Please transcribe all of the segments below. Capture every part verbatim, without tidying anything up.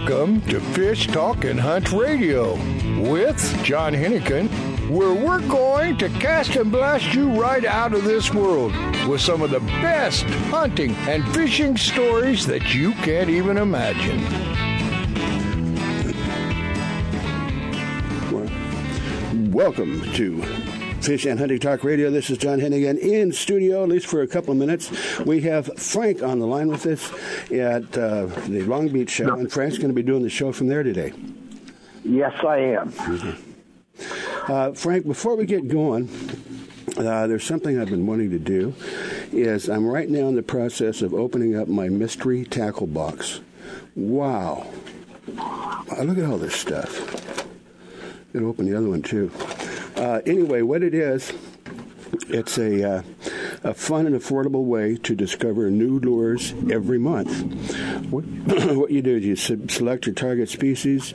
Welcome to Fish Talk and Hunt Radio with John Hennigan, where we're going to cast and blast you right out of this world with some of the best hunting and fishing stories that you can't even imagine. Welcome to Fish and Hunting Talk Radio. This is John Hennigan in studio, at least for a couple of minutes. We have Frank on the line with us at uh, the Long Beach show, and Frank's going to be doing the show from there today. Yes, I am. Mm-hmm. Uh, Frank, before we get going, uh, there's something I've been wanting to do. Is I'm right now in the process of opening up my mystery tackle box. Wow. Wow, look at all this stuff. I'm going to open the other one, too. Uh, anyway, what it is, it's a, uh, a fun and affordable way to discover new lures every month. What, what you do is you sub- select your target species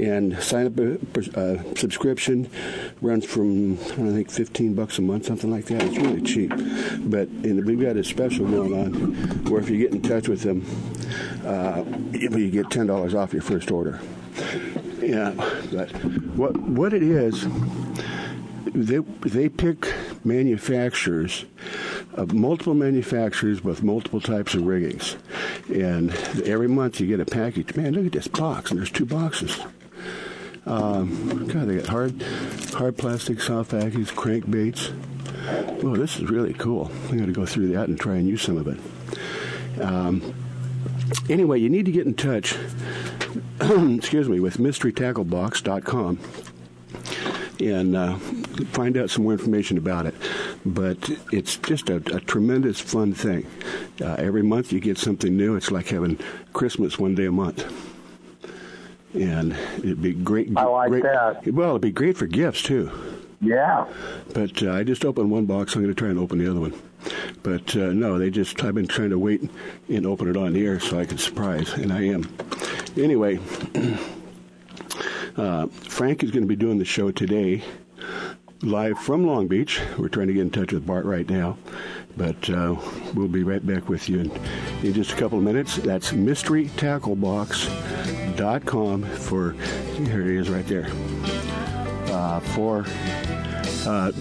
and sign up a uh, subscription. Runs from, I think, fifteen bucks a month, something like that. It's really cheap. But and we've got a special going on where if you get in touch with them, uh, you get ten dollars off your first order. Yeah, but what, what it is... They they pick manufacturers, uh, multiple manufacturers with multiple types of riggings. And every month you get a package. Man, look at this box. And there's two boxes. Um, God, they got hard hard plastic, soft packages, crankbaits. Whoa, this is really cool. I'm going to go through that and try and use some of it. Um, anyway, you need to get in touch, excuse me, with mystery tackle box dot com. And uh, find out some more information about it. But it's just a, a tremendous fun thing. Uh, every month you get something new. It's like having Christmas one day a month. And it'd be great. I like great, that. Well, it'd be great for gifts, too. Yeah. But uh, I just opened one box. I'm going to try and open the other one. But uh, no, they just, I've been trying to wait and open it on the air so I can surprise. And I am. Anyway. Uh, Frank is going to be doing the show today, live from Long Beach. We're trying to get in touch with Bart right now, but uh, we'll be right back with you in, in just a couple of minutes. That's mystery tackle box dot com for, here it is right there, uh, for... Uh,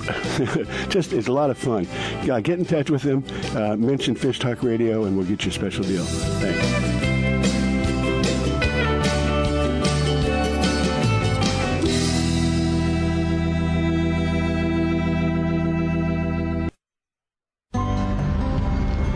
just, it's a lot of fun. Uh, get in touch with them, uh, mention Fish Talk Radio, and we'll get you a special deal. Thanks.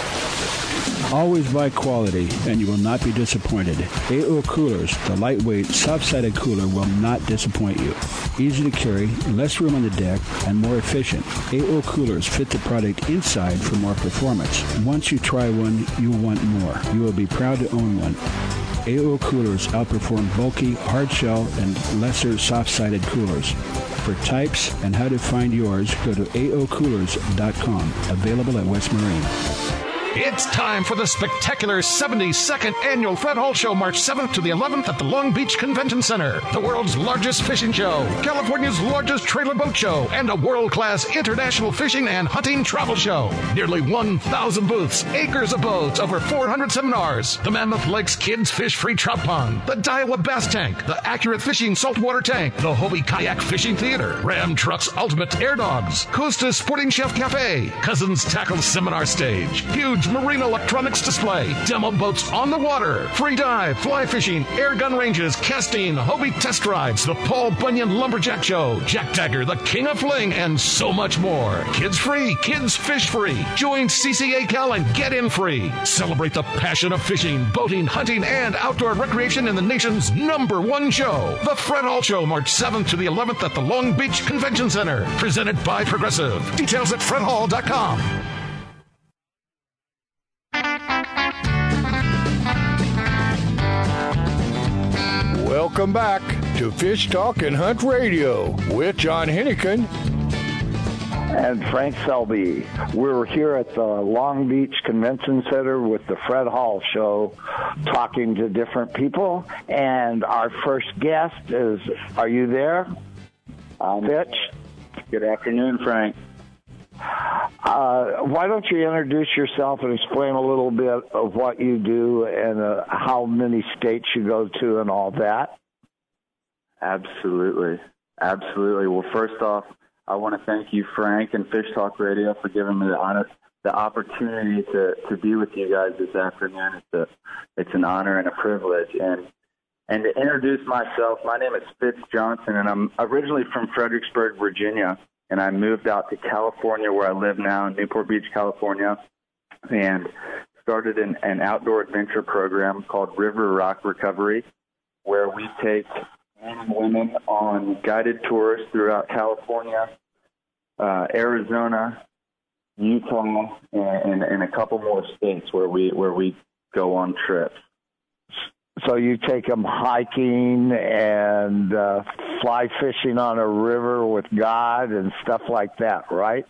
Always buy quality, and you will not be disappointed. A O Coolers, the lightweight, soft-sided cooler, will not disappoint you. Easy to carry, less room on the deck, and more efficient. A O Coolers fit the product inside for more performance. Once you try one, you want more. You will be proud to own one. A O Coolers outperform bulky, hard-shell, and lesser soft-sided coolers. For types and how to find yours, go to A O coolers dot com, available at West Marine. It's time for the spectacular seventy-second Annual Fred Hall Show, March seventh to the eleventh at the Long Beach Convention Center. The world's largest fishing show, California's largest trailer boat show, and a world-class international fishing and hunting travel show. Nearly one thousand booths, acres of boats, over four hundred seminars, the Mammoth Lakes Kids Fish Free Trout Pond, the Daiwa Bass Tank, the Accurate Fishing Saltwater Tank, the Hobie Kayak Fishing Theater, Ram Truck's Ultimate Air Dogs, Costa's Sporting Chef Cafe, Cousins Tackle Seminar Stage, huge marine electronics display, demo boats on the water, free dive, fly fishing, air gun ranges, casting, Hobie test rides, the Paul Bunyan Lumberjack Show, Jack Dagger, the King of Fling, and so much more. Kids free, kids fish free. Join C C A Cal and get in free. Celebrate the passion of fishing, boating, hunting, and outdoor recreation in the nation's number one show. The Fred Hall Show, March seventh to the eleventh at the Long Beach Convention Center. Presented by Progressive. Details at Fred Hall dot com. Welcome back to Fish Talk and Hunt Radio with John Hennigan and Frank Selby. We're here at the Long Beach Convention Center with the Fred Hall Show, talking to different people. And our first guest is, are you there, um, Fitch? Good afternoon, Frank. Uh, why don't you introduce yourself and explain a little bit of what you do and uh, how many states you go to and all that? Absolutely. Absolutely. Well, first off, I want to thank you, Frank, and Fish Talk Radio for giving me the honor, the opportunity to, to be with you guys this afternoon. It's, a, it's an honor and a privilege. And and to introduce myself, my name is Fitz Johnson, and I'm originally from Fredericksburg, Virginia. And I moved out to California, where I live now, in Newport Beach, California, and started an, an outdoor adventure program called River Rock Recovery, where we take men and women on guided tours throughout California, uh, Arizona, Utah, and, and, and a couple more states where we where we go on trips. So you take them hiking and uh, fly fishing on a river with God and stuff like that, right?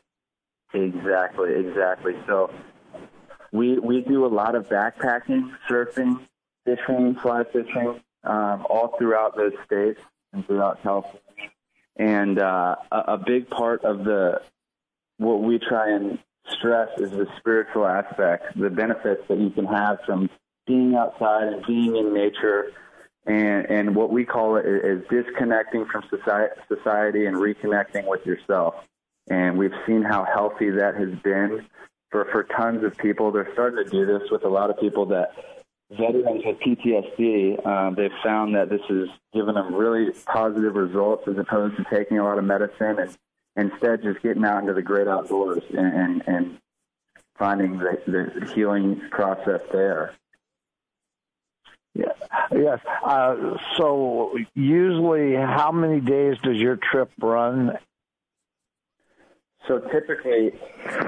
Exactly, exactly. So we we do a lot of backpacking, surfing, fishing, fly fishing, um, all throughout those states and throughout California. And uh, a, a big part of the what we try and stress is the spiritual aspect, the benefits that you can have from being outside and being in nature, and, and what we call it is disconnecting from society, society and reconnecting with yourself. And we've seen how healthy that has been for, for tons of people. They're starting to do this with a lot of people that veterans with P T S D. Uh, they've found that this has given them really positive results as opposed to taking a lot of medicine, and instead just getting out into the great outdoors and, and, and finding the, the healing process there. Yeah. Yes. Uh, so usually how many days does your trip run? So typically,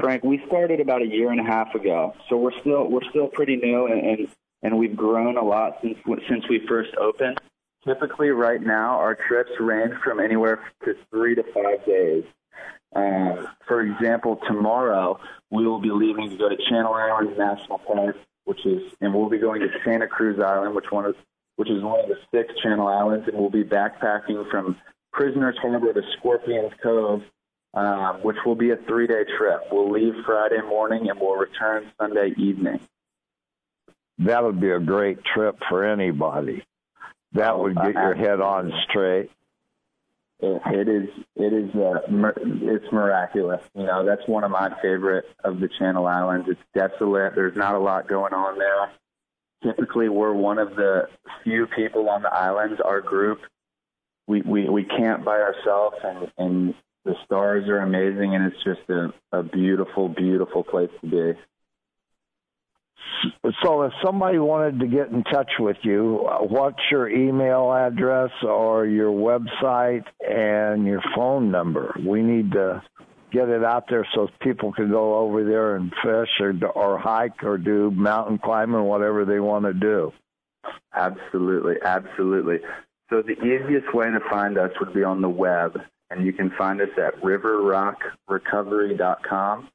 Frank, we started about a year and a half ago. So we're still we're still pretty new, and, and, and we've grown a lot since since we first opened. Typically right now our trips range from anywhere to three to five days. Uh, for example, tomorrow we will be leaving to go to Channel Islands National Park, which is, and we'll be going to Santa Cruz Island, which one is, which is one of the six Channel Islands, and we'll be backpacking from Prisoners Harbor to Scorpion's Cove, um, which will be a three-day trip. We'll leave Friday morning and we'll return Sunday evening. That would be a great trip for anybody. That would get your head on straight. It, it is, it is, uh, it's miraculous. You know, that's one of my favorite of the Channel Islands. It's desolate. There's not a lot going on there. Typically, we're one of the few people on the islands. Our group, we, we, we camp by ourselves, and, and the stars are amazing, and it's just a, a beautiful, beautiful place to be. So if somebody wanted to get in touch with you, what's your email address or your website and your phone number? We need to get it out there so people can go over there and fish or, or hike or do mountain climbing, whatever they want to do. Absolutely, absolutely. So the easiest way to find us would be on the web, and you can find us at river rock recovery dot com.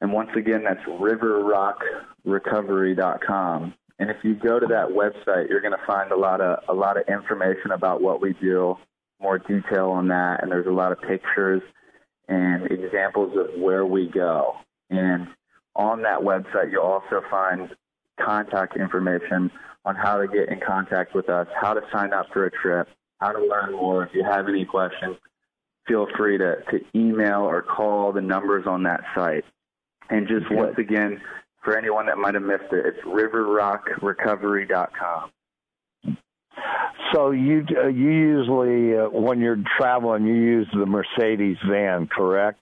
And once again, that's river rock recovery dot com. And if you go to that website, you're going to find a lot of a lot of information about what we do, more detail on that, and there's a lot of pictures and examples of where we go. And on that website, you'll also find contact information on how to get in contact with us, how to sign up for a trip, how to learn more. If you have any questions, feel free to, to email or call the numbers on that site. And just once again, for anyone that might have missed it, it's river rock recovery dot com. So you uh, you usually, uh, when you're traveling, you use the Mercedes van, correct?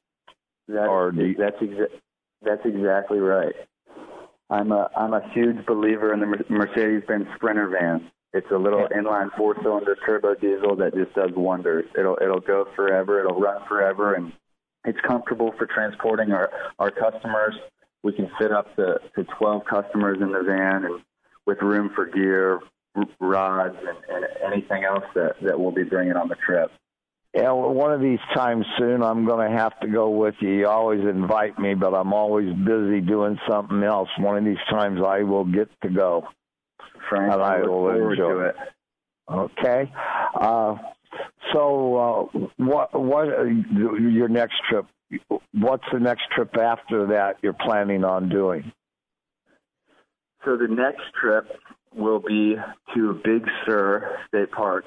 That's, or do you... that's, exa- that's exactly right. I'm a, I'm a huge believer in the Mercedes-Benz Sprinter van. It's a little inline four-cylinder turbo diesel that just does wonders. It'll it'll go forever. It'll run forever, and it's comfortable for transporting our, our customers. We can fit up to, to twelve customers in the van, and with room for gear, rods, and, and anything else that, that we'll be bringing on the trip. Yeah, well, one of these times soon, I'm going to have to go with you. You always invite me, but I'm always busy doing something else. One of these times, I will get to go. Frank, and I will enjoy it. Okay. Uh, so, uh, what? What? Uh, your next trip? What's the next trip after that you're planning on doing? So the next trip will be to Big Sur State Park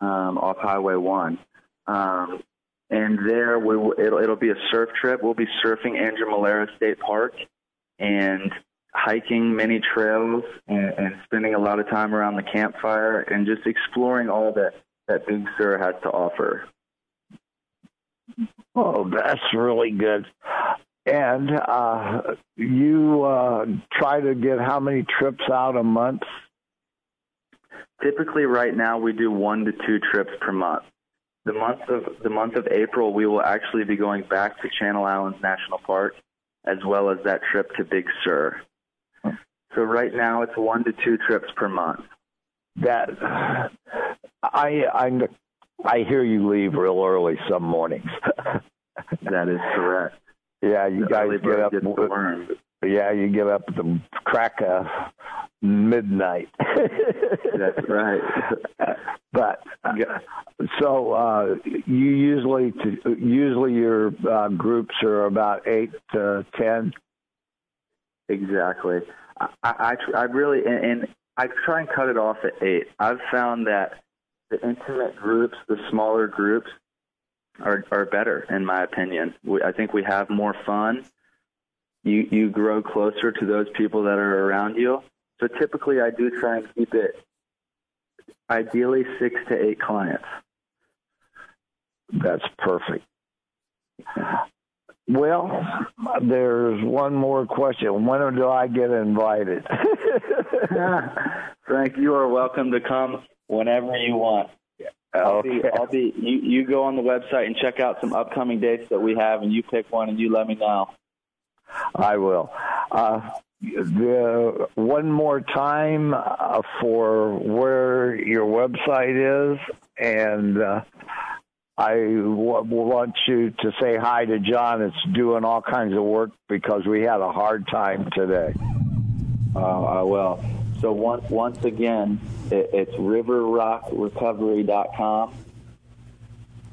um, off Highway One. Um, and there we will, it'll, it'll be a surf trip. We'll be surfing Andrew Malera State Park and hiking many trails and, and spending a lot of time around the campfire and just exploring all that, that Big Sur has to offer. Oh, that's really good. And uh, you uh, try to get how many trips out a month? Typically right now we do one to two trips per month. The month of the month of April, we will actually be going back to Channel Islands National Park, as well as that trip to Big Sur. So right now, it's one to two trips per month. That I I'm, I hear you leave real early some mornings. That is correct. Yeah, you the guys get up. With, yeah, you get up at the crack of midnight. That's right. But so uh, you usually to, usually your uh, groups are about eight to ten. Exactly. I I, I really and, and I try and cut it off at eight. I've found that the intimate groups, the smaller groups, are are better in my opinion. We, I think we have more fun. You you grow closer to those people that are around you. So typically, I do try and keep it. Ideally, six to eight clients. That's perfect. Well, there's one more question. When do I get invited? Frank, you are welcome to come whenever you want. I'll okay. be. I'll be. You you go on the website and check out some upcoming dates that we have, and you pick one, and you let me know. I will. Uh, The, one more time uh, for where your website is, and uh, I w- want you to say hi to John. It's doing all kinds of work because we had a hard time today. Oh, I will. So once once again, it, it's river rock recovery dot com,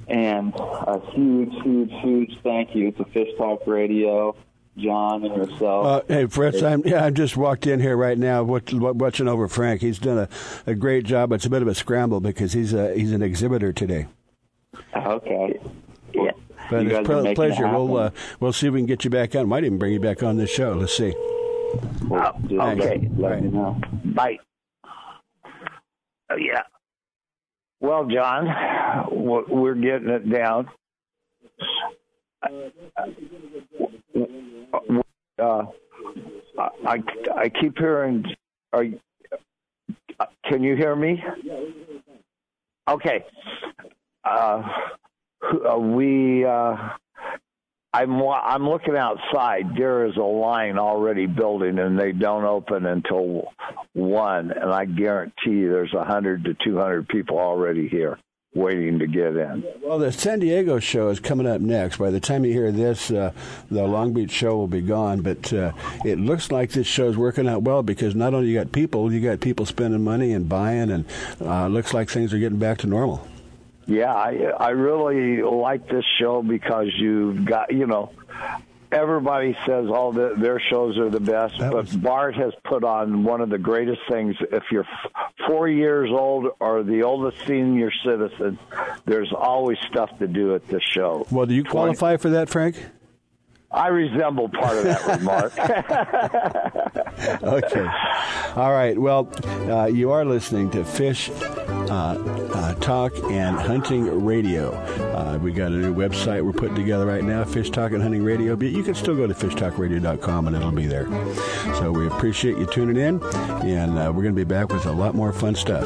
and a huge, huge, huge thank you to Fish Talk Radio, John, and yourself. Uh, hey, Fritz, I'm, yeah, I've just walked in here right now watching over Frank. He's done a, a great job. It's a bit of a scramble because he's a, he's an exhibitor today. Okay. Yeah. But it's a pleasure. It we'll, uh, we'll see if we can get you back on. Might even bring you back on this show. Let's see. Well, oh, okay. Let right. me know. Bye. Oh, yeah. Well, John, we're getting it down. Uh, I, I keep hearing. Are you, can you hear me? Okay. Uh, we. Uh, I'm. I'm looking outside. There is a line already building, and they don't open until one. And I guarantee you, there's a hundred to two hundred people already here. waiting to get in. Well, the San Diego show is coming up next. By the time you hear this, uh, the Long Beach show will be gone. But uh, it looks like this show's working out well, because not only you got people, you got people spending money and buying, and uh, looks like things are getting back to normal. Yeah, I, I really like this show because you've got, you know, everybody says all the, their shows are the best, that but was... Bart has put on one of the greatest things. If you're f- four years old or the oldest senior citizen, there's always stuff to do at this show. Well, do you qualify twenty for that, Frank? I resemble part of that remark. Okay. All right. Well, uh, you are listening to Fish Uh, uh, Talk and Hunting Radio. Uh, we got a new website we're putting together right now, Fish Talk and Hunting Radio. But you can still go to fish talk radio dot com and it'll be there. So we appreciate you tuning in, and uh, we're going to be back with a lot more fun stuff.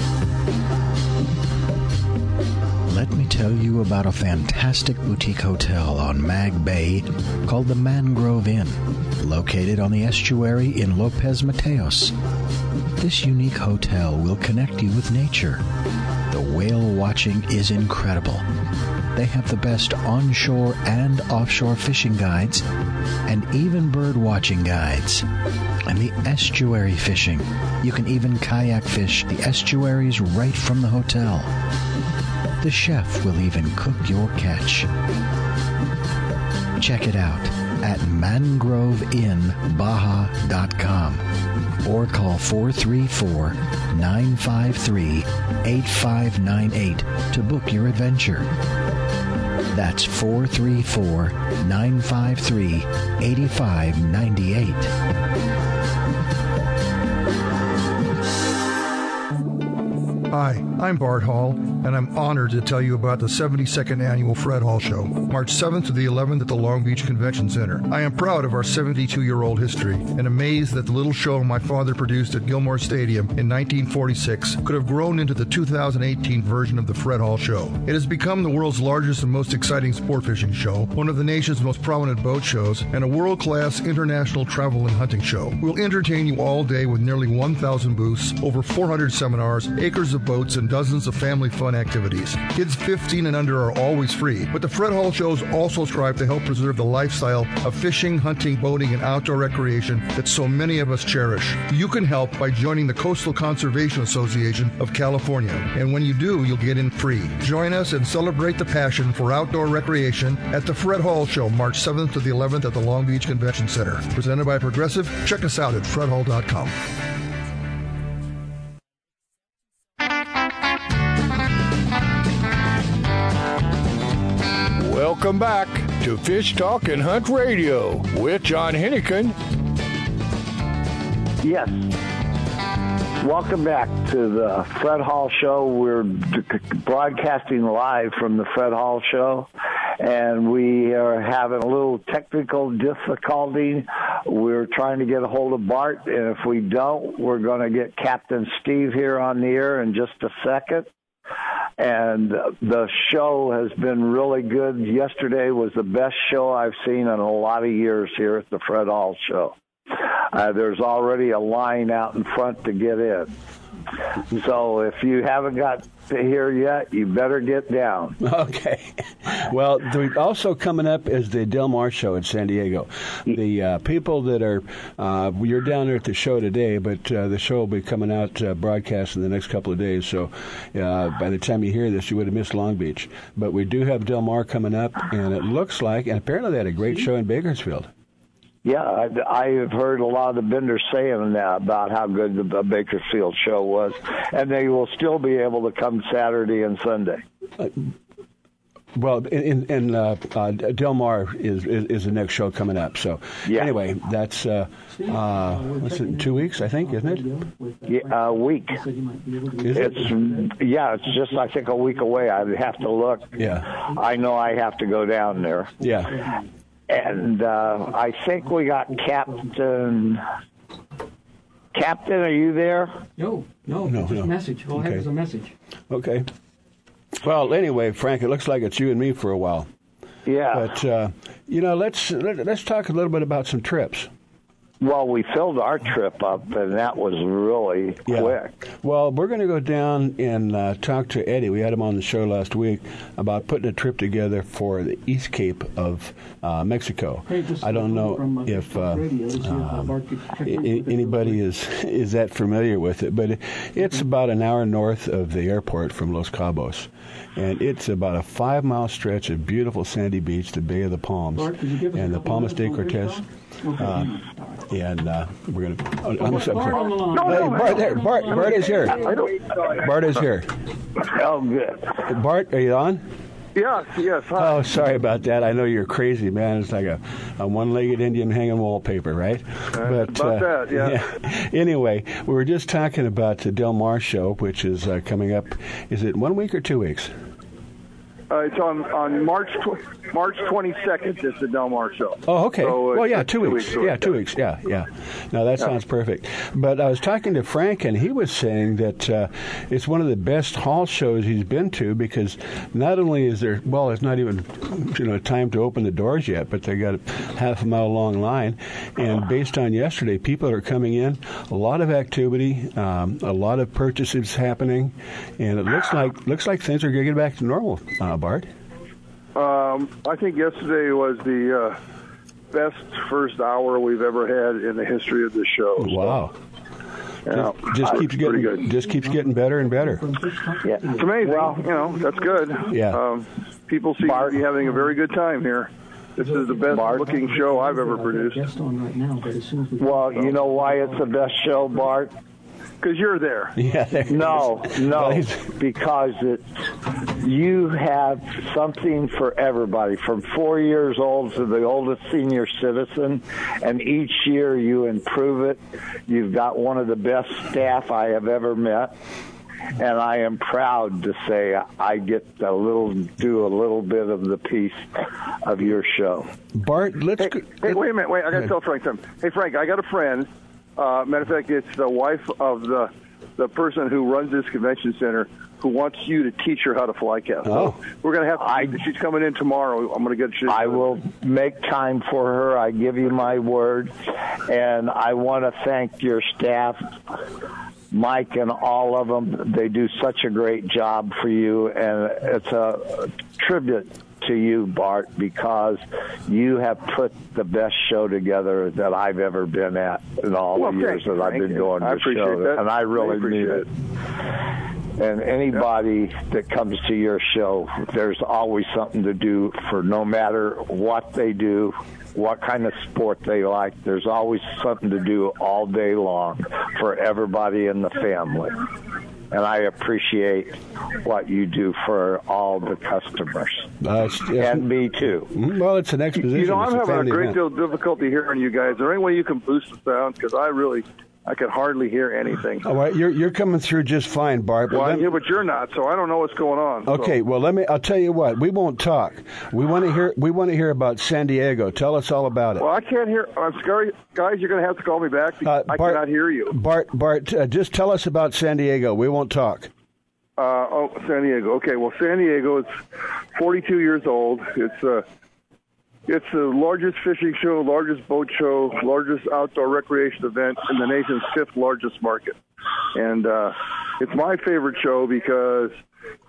Let me tell you about a fantastic boutique hotel on Mag Bay called the Mangrove Inn, located on the estuary in Lopez Mateos. This unique hotel will connect you with nature. The whale watching is incredible. They have the best onshore and offshore fishing guides, and even bird watching guides. And the estuary fishing. You can even kayak fish the estuaries right from the hotel. The chef will even cook your catch. Check it out at mangrove in baja dot com or call four three four, nine five three, eight five nine eight to book your adventure. That's four three four, nine five three, eight five nine eight. Hi, I'm Bart Hall, and I'm honored to tell you about the seventy-second Annual Fred Hall Show, March seventh to the eleventh at the Long Beach Convention Center. I am proud of our seventy-two-year-old history and amazed that the little show my father produced at Gilmore Stadium in nineteen forty-six could have grown into the two thousand eighteen version of the Fred Hall Show. It has become the world's largest and most exciting sport fishing show, one of the nation's most prominent boat shows, and a world-class international travel and hunting show. We'll entertain you all day with nearly one thousand booths, over four hundred seminars, acres of boats, and dozens of family fun activities. Kids fifteen and under are always free, but the Fred Hall shows also strive to help preserve the lifestyle of fishing, hunting, boating, and outdoor recreation that so many of us cherish. You can help by joining the Coastal Conservation Association of California, and when you do, you'll get in free. Join us and celebrate the passion for outdoor recreation at the Fred Hall Show, March seventh to the eleventh at the Long Beach Convention Center. Presented by Progressive. Check us out at fred hall dot com. Welcome back to Fish Talk and Hunt Radio with John Hennigan. Yes. Welcome back to the Fred Hall Show. We're broadcasting live from the Fred Hall Show, and we are having a little technical difficulty. We're trying to get a hold of Bart, and if we don't, we're going to get Captain Steve here on the air in just a second. And the show has been really good. Yesterday was the best show I've seen in a lot of years here at the Fred Hall Show. Uh, there's already a line out in front to get in. So if you haven't got to here yet, you better get down. Okay. Well, the, also coming up is the Del Mar show in San Diego. The uh, people that are, uh, you're down there at the show today, but uh, the show will be coming out uh, broadcast in the next couple of days. So uh, by the time you hear this, you would have missed Long Beach. But we do have Del Mar coming up, and it looks like, and apparently they had a great show in Bakersfield. Yeah, I, I have heard a lot of the vendors saying that about how good the, the Bakersfield show was, and they will still be able to come Saturday and Sunday. Uh, well, in, in uh, uh, Del Mar is, is is the next show coming up. So yeah. Anyway, that's uh, uh, what's it, in two weeks, I think, isn't it? Yeah, a week. Is it? It's yeah, it's just I think a week away. I have to look. Yeah, I know I have to go down there. Yeah. And uh, I think we got Captain. Captain, are you there? No, no, no. Just no. Message. All I have is a message. Okay. Well, anyway, Frank, it looks like it's you and me for a while. Yeah. But uh, you know, let's let, let's talk a little bit about some trips. Well, we filled our trip up, and that was really yeah. quick. Well, we're going to go down and uh, talk to Eddie. We had him on the show last week about putting a trip together for the East Cape of uh, Mexico. Hey, I don't know from, uh, if uh, um, uh, anybody is, is that familiar with it, but it's mm-hmm. about an hour north of the airport from Los Cabos. And it's about a five-mile stretch of beautiful sandy beach, the Bay of the Palms, Bart, and the Palmas de Cortez. Uh, and uh, we're going to... Oh, I'm sorry. Bart, no, no, Bart, there. Bart, Bart is here. Bart is here. Oh, good. Bart, are you on? Yes, yes. Hi. Oh, sorry about that. I know you're crazy, man. It's like a, a one-legged Indian hanging wallpaper, right? Uh, but about uh, that, yeah. yeah. Anyway, we were just talking about the Del Mar show, which is uh, coming up. Is it one week or two weeks? Uh, it's on, on March tw- March twenty-second is the Del Mar show. Oh, okay. So, uh, well, yeah, two weeks. weeks yeah, two weeks. Yeah, yeah. No, that yeah. sounds perfect. But I was talking to Frank, and he was saying that uh, it's one of the best hall shows he's been to because not only is there, well, it's not even, you know, time to open the doors yet, but they got a half a mile long line. And based on yesterday, people are coming in, a lot of activity, um, a lot of purchases happening, and it looks like looks like things are going to get back to normal. Uh, Bart? Um, I think yesterday was the uh, best first hour we've ever had in the history of the show. So. Wow. Yeah. Just, just, uh, keeps getting, just keeps getting better and better. Yeah. It's amazing. Well, you know, that's good. Yeah. Um, people seem to be having a very good time here. This is the best-looking show I've ever produced. Well, you know why it's the best show, Bart? Because you're there. Yeah, there no, is. no, because it, you have something for everybody, from four years old to the oldest senior citizen, and each year you improve it. You've got one of the best staff I have ever met, and I am proud to say I get a little, do a little bit of the piece of your show. Bart, let's... Hey, go, hey let's, wait a minute, wait, I got to tell Frank something. Hey, Frank, I got a friend. Uh, matter of fact, it's the wife of the the person who runs this convention center who wants you to teach her how to fly cast. Oh. So we're going to have to, I, she's coming in tomorrow. I'm going to get you. I will make time for her. I give you my word. And I want to thank your staff, Mike and all of them. They do such a great job for you, and it's a tribute to you, Bart, because you have put the best show together that I've ever been at in all well, the years that I've been doing this show, that. and I really need it. it. And anybody yeah. that comes to your show, there's always something to do for no matter what they do, what kind of sport they like. There's always something to do all day long for everybody in the family. And I appreciate what you do for all the customers. Uh, yeah. And me, too. Well, it's an exposition. You know, I'm it's having a, a great event. deal of difficulty hearing you guys. Is there any way you can boost the sound? Because I really... I could hardly hear anything. All right, you're you're coming through just fine, Barb. Well, yeah, but you're not, so I don't know what's going on. Okay, so. well, let me. I'll tell you what. We won't talk. We want to hear. We want to hear about San Diego. Tell us all about it. Well, I can't hear. I'm sorry, guys. You're going to have to call me back because uh, Bart, I cannot hear you. Bart, Bart, uh, just tell us about San Diego. We won't talk. Uh, oh, San Diego. Okay. Well, San Diego is forty-two years old. It's uh, It's the largest fishing show, largest boat show, largest outdoor recreation event in the nation's fifth largest market. And uh, it's my favorite show because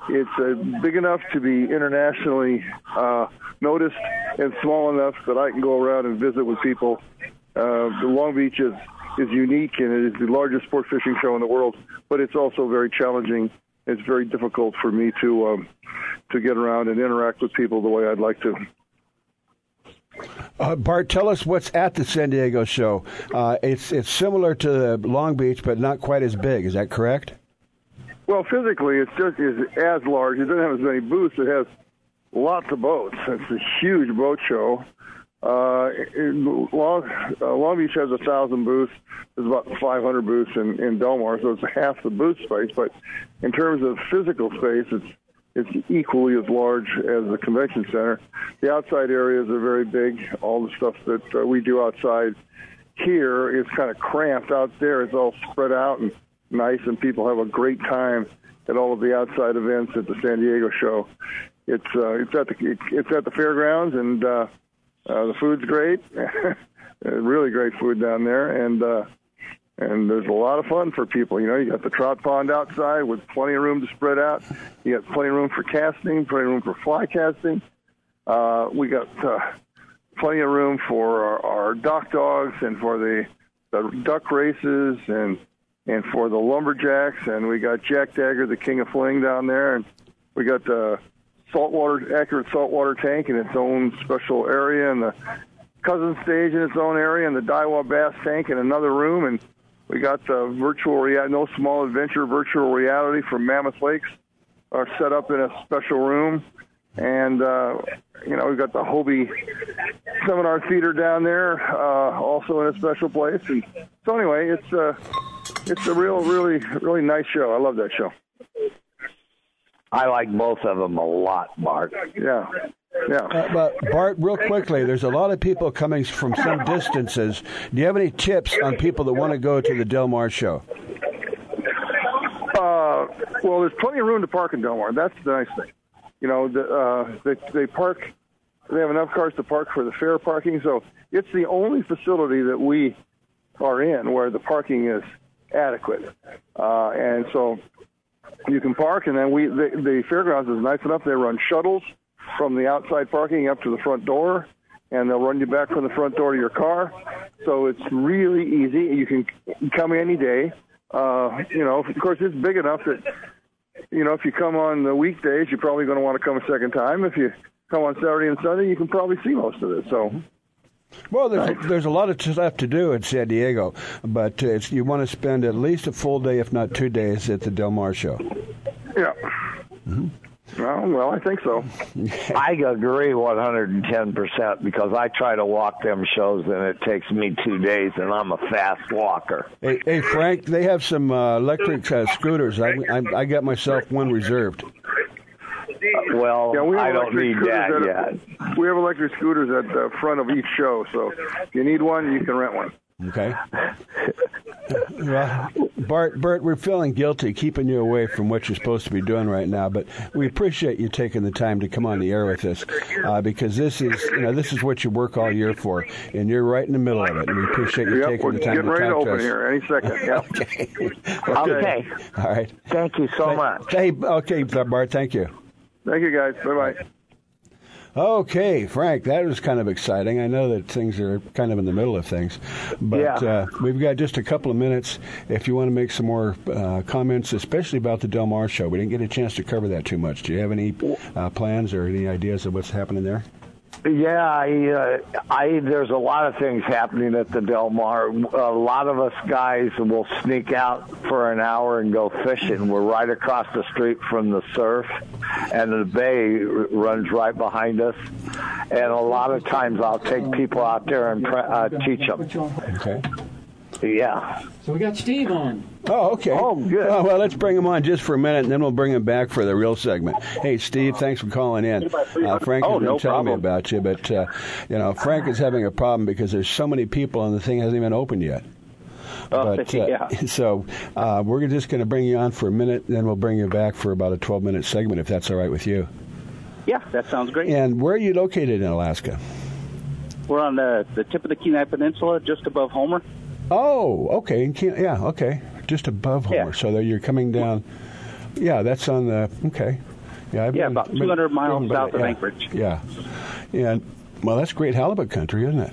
it's uh, big enough to be internationally uh, noticed and small enough that I can go around and visit with people. Uh, Long Beach is, is unique, and it is the largest sport fishing show in the world, but it's also very challenging. It's very difficult for me to um, to get around and interact with people the way I'd like to. Uh, Bart, tell us what's at the San Diego show. Uh, it's it's similar to Long Beach, but not quite as big. Is that correct? Well, physically, it's just it's as large. It doesn't have as many booths. It has lots of boats. It's a huge boat show. Uh, Long, uh, Long Beach has a thousand booths. There's about five hundred booths in, in Del Mar, so it's half the booth space. But in terms of physical space, it's it's equally as large as the convention center. The outside areas are very big. All the stuff that uh, we do outside here is kind of cramped. Out there, it's all spread out and nice, and people have a great time at all of the outside events at the San Diego show. It's uh, it's at the it's at the fairgrounds and. Uh, Uh, the food's great, really great food down there, and uh, and there's a lot of fun for people. You know, you got the trout pond outside with plenty of room to spread out. You got plenty of room for casting, plenty of room for fly casting. Uh, we got uh, plenty of room for our, our dock dogs and for the, the duck races and and for the lumberjacks. And we got Jack Dagger, the king of fling, down there, and we got the. Saltwater, accurate saltwater tank in its own special area, and the cousin stage in its own area, and the Daiwa Bass Tank in another room, and we got the virtual reality, no small adventure virtual reality from Mammoth Lakes, are set up in a special room, and uh, you know we've got the Hobie Seminar Theater down there, uh, also in a special place. And so anyway, it's a it's a real, really, really nice show. I love that show. I like both of them a lot, Bart. Yeah, yeah. Uh, but Bart, real quickly, there's a lot of people coming from some distances. Do you have any tips on people that want to go to the Del Mar show? Uh, well, there's plenty of room to park in Del Mar. That's the nice thing. You know, the, uh, they, they park. They have enough cars to park for the fair parking. So it's the only facility that we are in where the parking is adequate, uh, and so. You can park, and then we the, the fairgrounds is nice enough. They run shuttles from the outside parking up to the front door, and they'll run you back from the front door to your car. So it's really easy. You can come any day. Uh, you know, of course, it's big enough that, you know, if you come on the weekdays, you're probably going to want to come a second time. If you come on Saturday and Sunday, you can probably see most of it. So. Well, there's a, there's a lot of stuff to do in San Diego, but it's, you want to spend at least a full day, if not two days, at the Del Mar show. Yeah. Mm-hmm. Well, well, I think so. I agree one hundred ten percent because I try to walk them shows, and it takes me two days, and I'm a fast walker. Hey, hey Frank, they have some uh, electric uh, scooters. I, I, I got myself one reserved. Uh, well, yeah, we I don't need that yet. A, we have electric scooters at the front of each show, so if you need one, you can rent one. Okay. Well, Bart, Bart, we're feeling guilty keeping you away from what you're supposed to be doing right now, but we appreciate you taking the time to come on the air with us uh, because this is, you know, this is what you work all year for, and you're right in the middle of it. And we appreciate you yep, taking the time to talk to us. We're getting ready to open here any second. Yep. Okay. Okay. All right. Thank you so but, much. Hey, okay, Bart. Thank you. Thank you, guys. Bye-bye. Okay, Frank, that was kind of exciting. I know that things are kind of in the middle of things. But yeah. uh, we've got just a couple of minutes if you want to make some more uh, comments, especially about the Del Mar show. We didn't get a chance to cover that too much. Do you have any uh, plans or any ideas of what's happening there? Yeah, I, uh, I there's a lot of things happening at the Del Mar. A lot of us guys will sneak out for an hour and go fishing. We're right across the street from the surf, and the bay runs right behind us. And a lot of times I'll take people out there and pre- uh, teach them. Okay. Yeah. So we got Steve on. Oh, okay. Oh, good. Oh, well, let's bring him on just for a minute, and then we'll bring him back for the real segment. Hey, Steve, thanks for calling in. Uh, Frank has oh, been no telling problem. me about you, but, uh, you know, Frank is having a problem because there's so many people, and the thing hasn't even opened yet. Oh, but, uh, yeah. So uh, we're just going to bring you on for a minute, and then we'll bring you back for about a twelve-minute segment, if that's all right with you. Yeah, that sounds great. And where are you located in Alaska? We're on the, the tip of the Kenai Peninsula, just above Homer. Oh, okay. Yeah, okay. just above Homer. Yeah. So there you're coming down. Yeah, that's on the, okay. Yeah, I've yeah been, about two hundred been, miles south of yeah, Anchorage. Yeah. And, well, that's great halibut country, isn't it?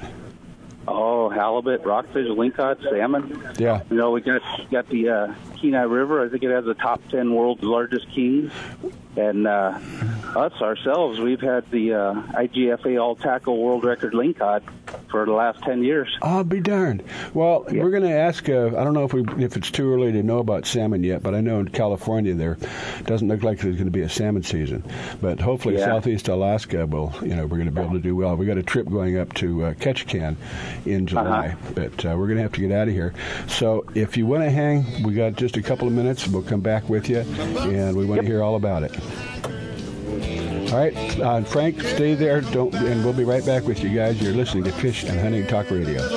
Oh, halibut, rockfish, lingcod, salmon. Yeah. You know, we got got the uh, Kenai River. I think it has the top ten world's largest keys. And uh, us, ourselves, we've had the uh, I G F A all-tackle world record lingcod for the last ten years. I'll be darned. Well, yeah. we're going to ask, uh, I don't know if we if it's too early to know about salmon yet, but I know in California there doesn't look like there's going to be a salmon season. But hopefully yeah. Southeast Alaska will, you know, we're going to be able to do well. We got a trip going up to uh, Ketchikan in July, uh-huh. but uh, we're going to have to get out of here. So if you want to hang, we got just a couple of minutes. We'll come back with you, and we want yep. to hear all about it. All right, uh, Frank, stay there, don't, and we'll be right back with you guys. You're listening to Fish and Hunting Talk Radio.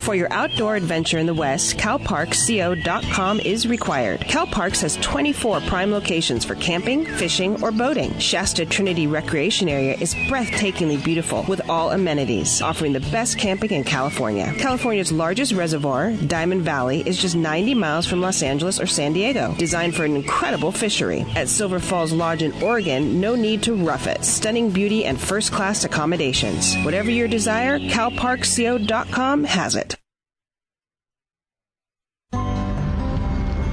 For your outdoor adventure in the West, Cal Parks Co dot com is required. CalParks has twenty-four prime locations for camping, fishing, or boating. Shasta Trinity Recreation Area is breathtakingly beautiful with all amenities, offering the best camping in California. California's largest reservoir, Diamond Valley, is just ninety miles from Los Angeles or San Diego, designed for an incredible fishery. At Silver Falls Lodge in Oregon, no need to rough it. Stunning beauty and first-class accommodations. Whatever your desire, Cal Parks Co dot com has it.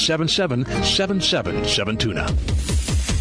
seven seven, seven seven seven, TUNA.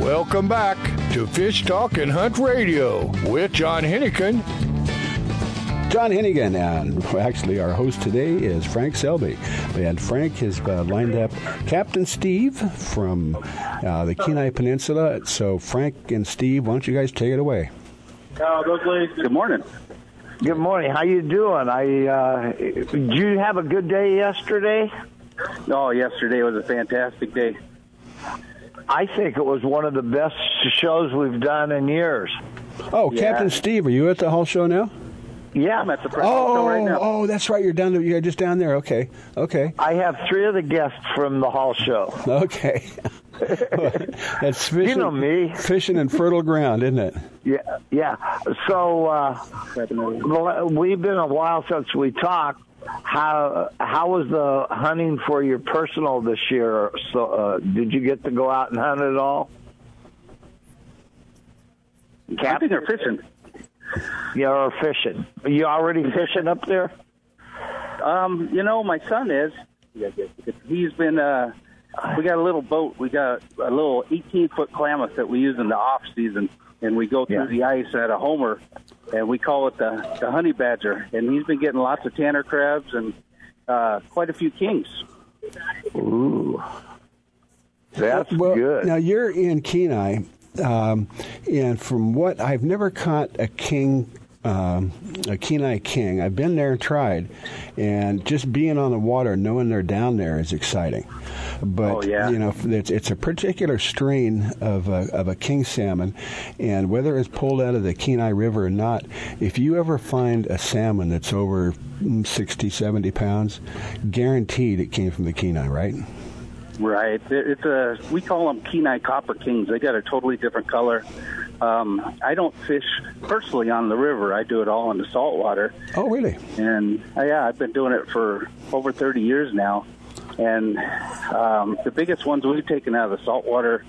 Welcome back to Fish Talk and Hunt Radio with John Hennigan. John Hennigan, and actually our host today is Frank Selby. And Frank has uh, lined up Captain Steve from uh, the Kenai Peninsula. So Frank and Steve, why don't you guys take it away? Good morning. Good morning. How you doing? I uh, did you have a good day yesterday? Oh, yesterday was a fantastic day. I think it was one of the best shows we've done in years. Oh, yeah. Captain Steve, are you at the Hall Show now? Yeah, I'm at the Fred Hall Show right now. Oh, that's right. You're down there. You're just down there. Okay. Okay. I have three of the guests from the Hall Show. Okay. Well, that's fishing, you know me. Fishing in fertile ground, isn't it? Yeah. Yeah. So uh, we've been a while since we talked. How how was the hunting for your personal this year? So uh, did you get to go out and hunt at all? Cap? I think they're fishing. You're fishing. Are you already fishing up there? Um, you know, my son is. He's been, uh, we got a little boat. We got a little eighteen-foot Klamath that we use in the off-season, and we go through yeah. the ice at a Homer, and we call it the, the honey badger. And he's been getting lots of tanner crabs and uh, quite a few kings. Ooh. That's well, good. Now, you're in Kenai. Um, and from what I've never caught a king, um, a Kenai king. I've been there and tried, and just being on the water, knowing they're down there, is exciting. But oh, yeah. you know, it's, it's a particular strain of a, of a king salmon, and whether it's pulled out of the Kenai River or not, if you ever find a salmon that's over sixty, seventy pounds, guaranteed it came from the Kenai, right? Right. It's a, we call them Kenai Copper Kings. They got a totally different color. Um, I don't fish personally on the river. I do it all in the salt water. Oh, really? And, uh, yeah, I've been doing it for over thirty years now. And um, the biggest ones we've taken out of the salt water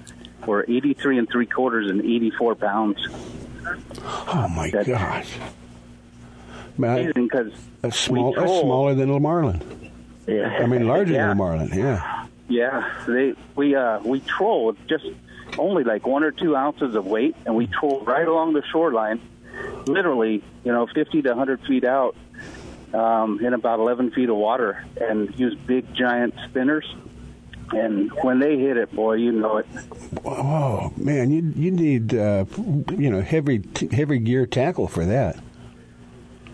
were eighty-three and three quarters and eighty-four pounds. Oh, my That's gosh. Amazing, because that's, small, that's smaller than a marlin. Yeah. I mean, larger yeah. than a marlin, yeah. Yeah, they we uh, we trolled just only like one or two ounces of weight, and we trolled right along the shoreline, literally, you know, fifty to one hundred feet out um, in about eleven feet of water, and used big, giant spinners. And when they hit it, boy, you know it. Oh, man, you you need, uh, you know, heavy, t- heavy gear tackle for that.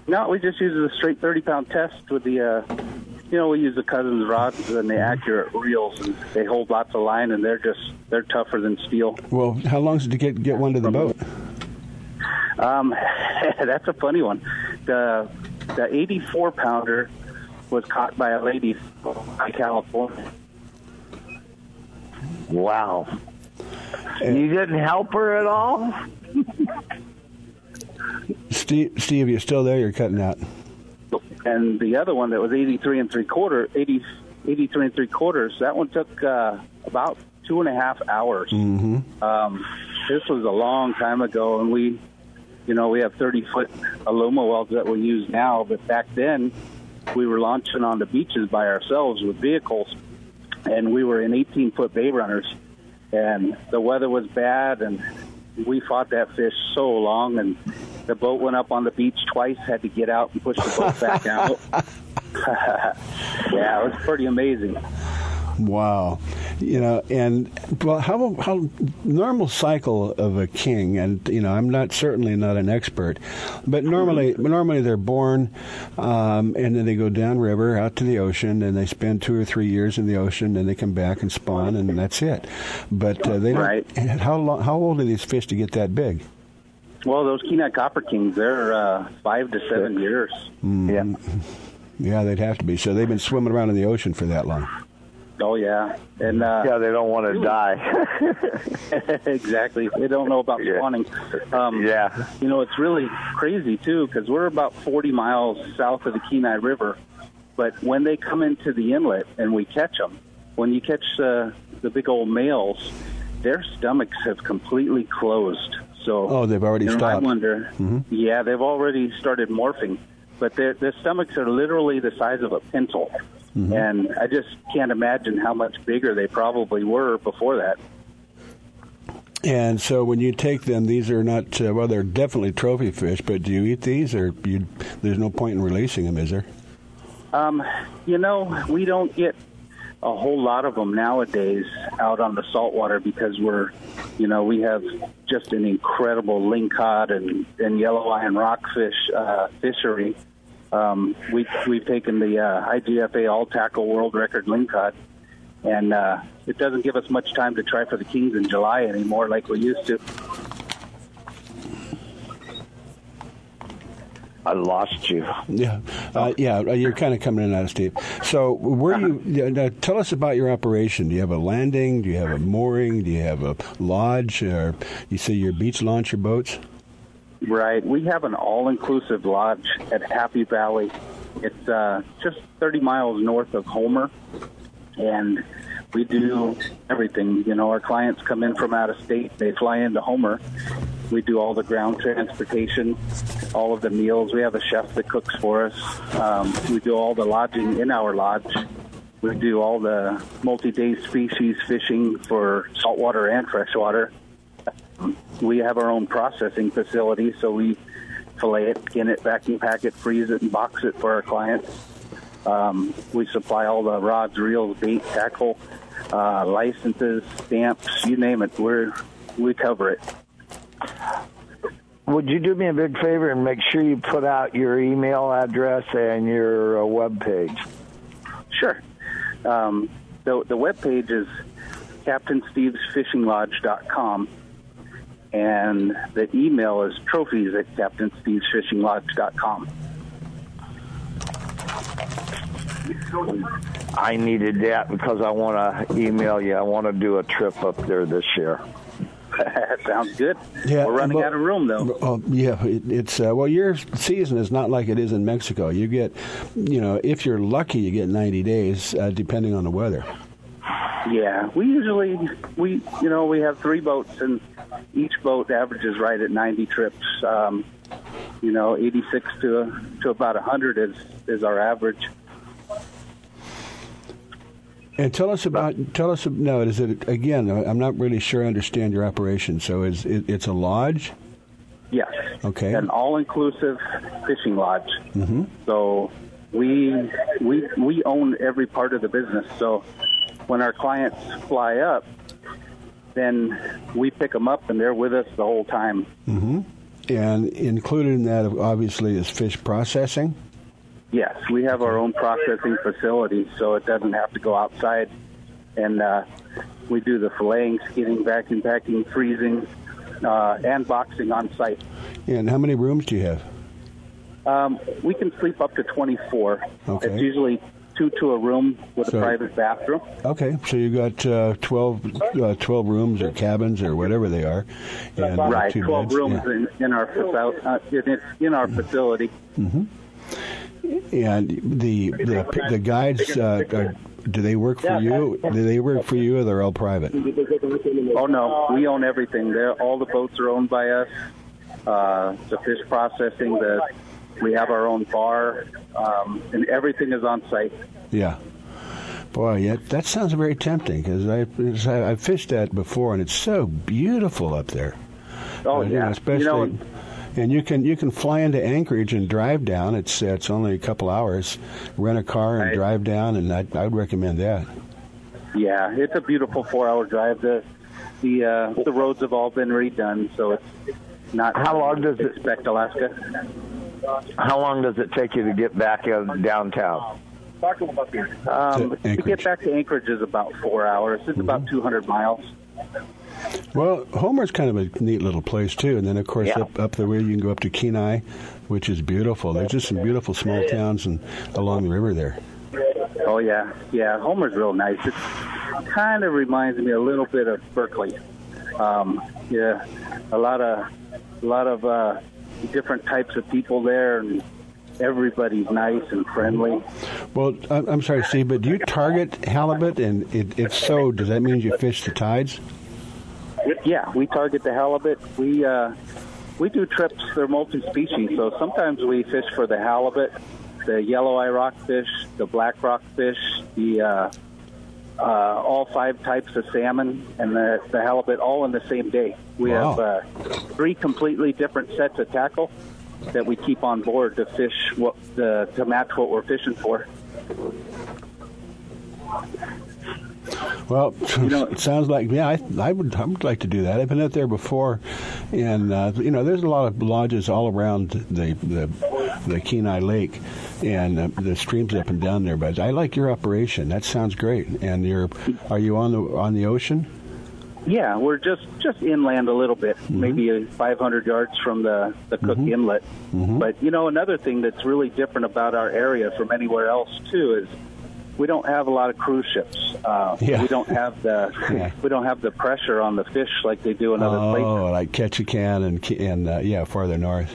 No, we just use a straight thirty-pound test with the... Uh, You know, we use the Cousins rods and the Accurate reels, and they hold lots of line, and they're just they're tougher than steel. Well, how long did you get get one to the boat? Um, that's a funny one. The the eighty-four pounder was caught by a lady in California. Wow! And you didn't help her at all, Steve? Steve, you're still there? You're cutting out. And the other one that was eighty-three and three quarter, eighty, eighty-three and three quarters, that one took uh, about two and a half hours. Mm-hmm. Um, this was a long time ago, and we, you know, we have thirty foot aluma wells that we use now, but back then we were launching on the beaches by ourselves with vehicles, and we were in eighteen foot bay runners, and the weather was bad, and we fought that fish so long, and the boat went up on the beach twice, had to get out and push the boat back out. Yeah, it was pretty amazing. Wow. You know, and well, how how normal cycle of a king, and you know, I'm not certainly not an expert, but normally normally they're born, um, and then they go downriver out to the ocean, and they spend two or three years in the ocean, and they come back and spawn, and that's it. But uh, they don't. Right. How long? How old are these fish to get that big? Well, those Kenai Copper Kings—they're uh, five to seven Six. years. Mm. Yeah, yeah, they'd have to be. So they've been swimming around in the ocean for that long. Oh yeah, and uh, yeah, they don't want to die. Exactly, they don't know about spawning. Yeah. Um, yeah, you know, it's really crazy too, because we're about forty miles south of the Kenai River, but when they come into the inlet and we catch them, when you catch uh, the big old males, their stomachs have completely closed. So, oh, they've already stopped. I wonder. Mm-hmm. Yeah, they've already started morphing, but their their stomachs are literally the size of a pencil, mm-hmm. and I just can't imagine how much bigger they probably were before that. And so, when you take them, these are not uh, well, they're definitely trophy fish. But do you eat these, or you, there's no point in releasing them, is there? Um, you know, we don't get a whole lot of them nowadays out on the saltwater because we're, you know, we have just an incredible lingcod and, and yellow eye and rockfish uh, fishery. Um, we, we've taken the uh, I G F A all tackle world record lingcod, and uh, it doesn't give us much time to try for the kings in July anymore like we used to. I lost you. Yeah, uh, yeah. You're kind of coming in and out of Steve. So, where do you? Now tell us about your operation. Do you have a landing? Do you have a mooring? Do you have a lodge? Or you say your beach launch your boats? Right. We have an all-inclusive lodge at Happy Valley. It's uh, just thirty miles north of Homer, and we do everything. You know, our clients come in from out of state. They fly into Homer. We do all the ground transportation, all of the meals. We have a chef that cooks for us. Um, we do all the lodging in our lodge. We do all the multi-day species fishing for saltwater and freshwater. We have our own processing facility, so we fillet it, skin it, vacuum pack it, freeze it, and box it for our clients. Um, we supply all the rods, reels, bait, tackle, uh, licenses, stamps, you name it. We're, we cover it. Would you do me a big favor and make sure you put out your email address and your uh, webpage? Sure. Um, the, the webpage is captain steves fishing lodge dot com, and the email is trophies at captain steves fishing lodge dot com. I needed that because I want to email you. I want to do a trip up there this year. Sounds good. Yeah, we're running but, out of room, though. Oh, yeah, it, it's uh, well, your season is not like it is in Mexico. You get, you know, if you're lucky, you get ninety days, uh, depending on the weather. Yeah, we usually, we you know, we have three boats, and each boat averages right at ninety trips. Um, you know, eighty-six to to about one hundred is, is our average. And tell us about, tell us, no, is it, again, I'm not really sure I understand your operation. So is it, it's a lodge? Yes. Okay. An all-inclusive fishing lodge. Mm-hmm. So we, we, we own every part of the business. So when our clients fly up, then we pick them up and they're with us the whole time. Mm-hmm. And included in that, obviously, is fish processing. Yes, we have our own processing facility, so it doesn't have to go outside. And uh, we do the filleting, skinning, vacuum packing, freezing, uh, and boxing on site. And how many rooms do you have? Um, we can sleep up to twenty-four. Okay. It's usually two to a room with so, a private bathroom. Okay, so you've got uh, twelve, uh, twelve rooms or cabins or whatever they are. And right, twelve beds. Rooms yeah. in, in, our, uh, in, in our facility. Mm-hmm. And the the, the guides, uh, are, do they work for you? Do they work for you, or they're all private? Oh no, we own everything. They're, all the boats are owned by us. Uh, the fish processing, the we have our own bar, um, and everything is on site. Yeah. Boy, yeah, that sounds very tempting because I I fished that before, and it's so beautiful up there. Oh uh, yeah, you know, especially. You know, And you can you can fly into Anchorage and drive down. It's uh, it's only a couple hours. Rent a car and right. drive down, and I I would recommend that. Yeah, it's a beautiful four-hour drive. The the uh, the roads have all been redone, so it's not. How long does it expect Alaska? How long does it take you to get back downtown? Um, to, to get back to Anchorage is about four hours. It's mm-hmm. about two hundred miles. Well, Homer's kind of a neat little place, too. And then, of course, yeah. up, up the way you can go up to Kenai, which is beautiful. There's just some beautiful small towns and along the river there. Oh, yeah. Yeah, Homer's real nice. It kind of reminds me a little bit of Berkeley. Um, yeah, a lot of, a lot of uh, different types of people there, and everybody's nice and friendly. Well, I'm sorry, Steve, but do you target halibut? And it, if so, does that mean you fish the tides? Yeah, we target the halibut. We uh, we do trips. They're multi-species, so sometimes we fish for the halibut, the yellow-eye rockfish, the black rockfish, the uh, uh, all five types of salmon, and the, the halibut all in the same day. We wow. have uh, three completely different sets of tackle that we keep on board to fish what the, to match what we're fishing for. Well, you know, it sounds like, yeah, I, I, would, I would like to do that. I've been out there before, and, uh, you know, there's a lot of lodges all around the the, the Kenai Lake and uh, the streams up and down there, but I like your operation. That sounds great. And you're, are you on the on the ocean? Yeah, we're just, just inland a little bit, mm-hmm. maybe five hundred yards from the, the Cook mm-hmm. Inlet. Mm-hmm. But, you know, another thing that's really different about our area from anywhere else, too, is we don't have a lot of cruise ships. Uh, yeah. We don't have the yeah. we don't have the pressure on the fish like they do in other oh, places. Oh, like Ketchikan and, and uh, yeah, farther north.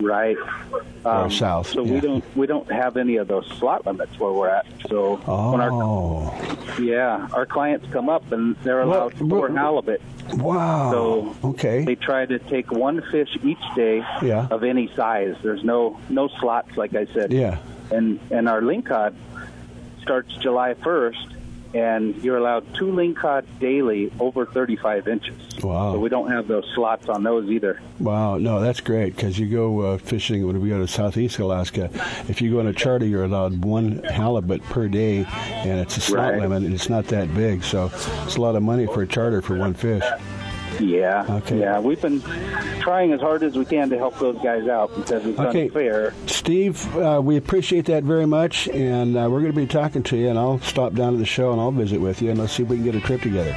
Right. Um, or south. So yeah. we don't we don't have any of those slot limits where we're at. So oh. when our yeah, our clients come up and they're allowed four halibut. Wow. So okay. they try to take one fish each day yeah. of any size. There's no no slots, like I said. Yeah. And and our lingcod starts July first, and you're allowed two lingcod daily over thirty-five inches. Wow. So we don't have those slots on those either. Wow. No, that's great, because you go uh, fishing, when we go to Southeast Alaska, if you go on a charter, you're allowed one halibut per day, and it's a slot right. limit, and it's not that big. So it's a lot of money for a charter for one fish. Yeah. Okay. Yeah, we've been trying as hard as we can to help those guys out because it's okay. unfair. Steve, uh, we appreciate that very much, and uh, we're going to be talking to you, and I'll stop down to the show, and I'll visit with you, and let's see if we can get a trip together.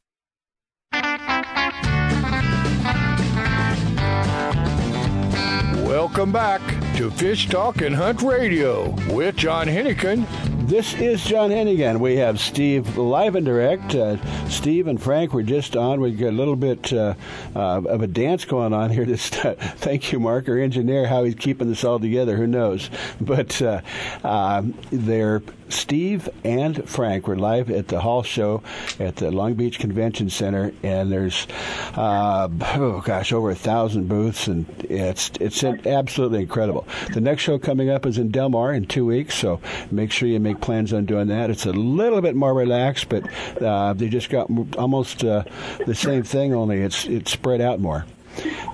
Welcome back to Fish Talk and Hunt Radio with John Hennigan. This is John Hennigan. We have Steve live and direct. Uh, Steve and Frank were just on. We got a little bit uh, uh, of a dance going on here. This, uh, thank you, Mark, our engineer, how he's keeping this all together. Who knows? But uh, uh, they're... Steve and Frank were live at the Hall Show at the Long Beach Convention Center, and there's, uh, oh gosh, over a thousand booths, and it's it's absolutely incredible. The next show coming up is in Del Mar in two weeks, so make sure you make plans on doing that. It's a little bit more relaxed, but uh, they just got almost uh, the same thing, only it's it's spread out more.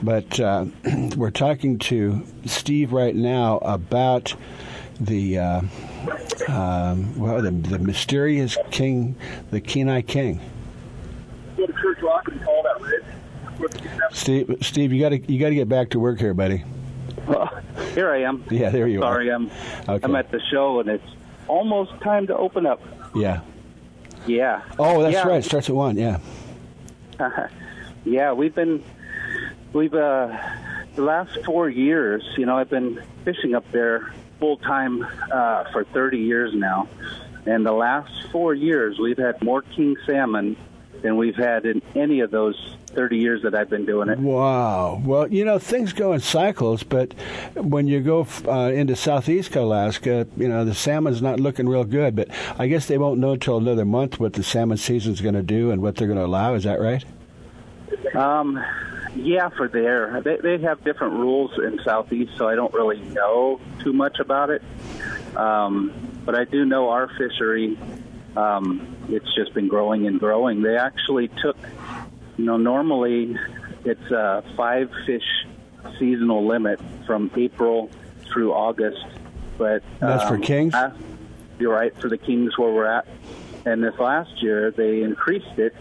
But uh, we're talking to Steve right now about the uh, um, well, the, the mysterious king, the Kenai King. Go to Church Rock and call that ridge. Steve, Steve, you got to you got to get back to work here, buddy. Well, here I am. Yeah, there you Sorry, are. Sorry, I'm okay. I'm at the show and it's almost time to open up. Yeah. Yeah. Oh, that's yeah. right. It starts at one. Yeah. Uh, yeah, we've been we've uh, the last four years. You know, I've been fishing up there full-time uh, for thirty years now. And the last four years, we've had more king salmon than we've had in any of those thirty years that I've been doing it. Wow. Well, you know, things go in cycles, but when you go uh, into Southeast Alaska, you know, the salmon's not looking real good. But I guess they won't know until another month what the salmon season's going to do and what they're going to allow. Is that right? Um, yeah, for there. They, they have different rules in Southeast, so I don't really know too much about it. Um, but I do know our fishery, um, it's just been growing and growing. They actually took, you know, normally it's a five-fish seasonal limit from April through August. But that's um, for kings? I, you're right, for the kings where we're at. And this last year, they increased it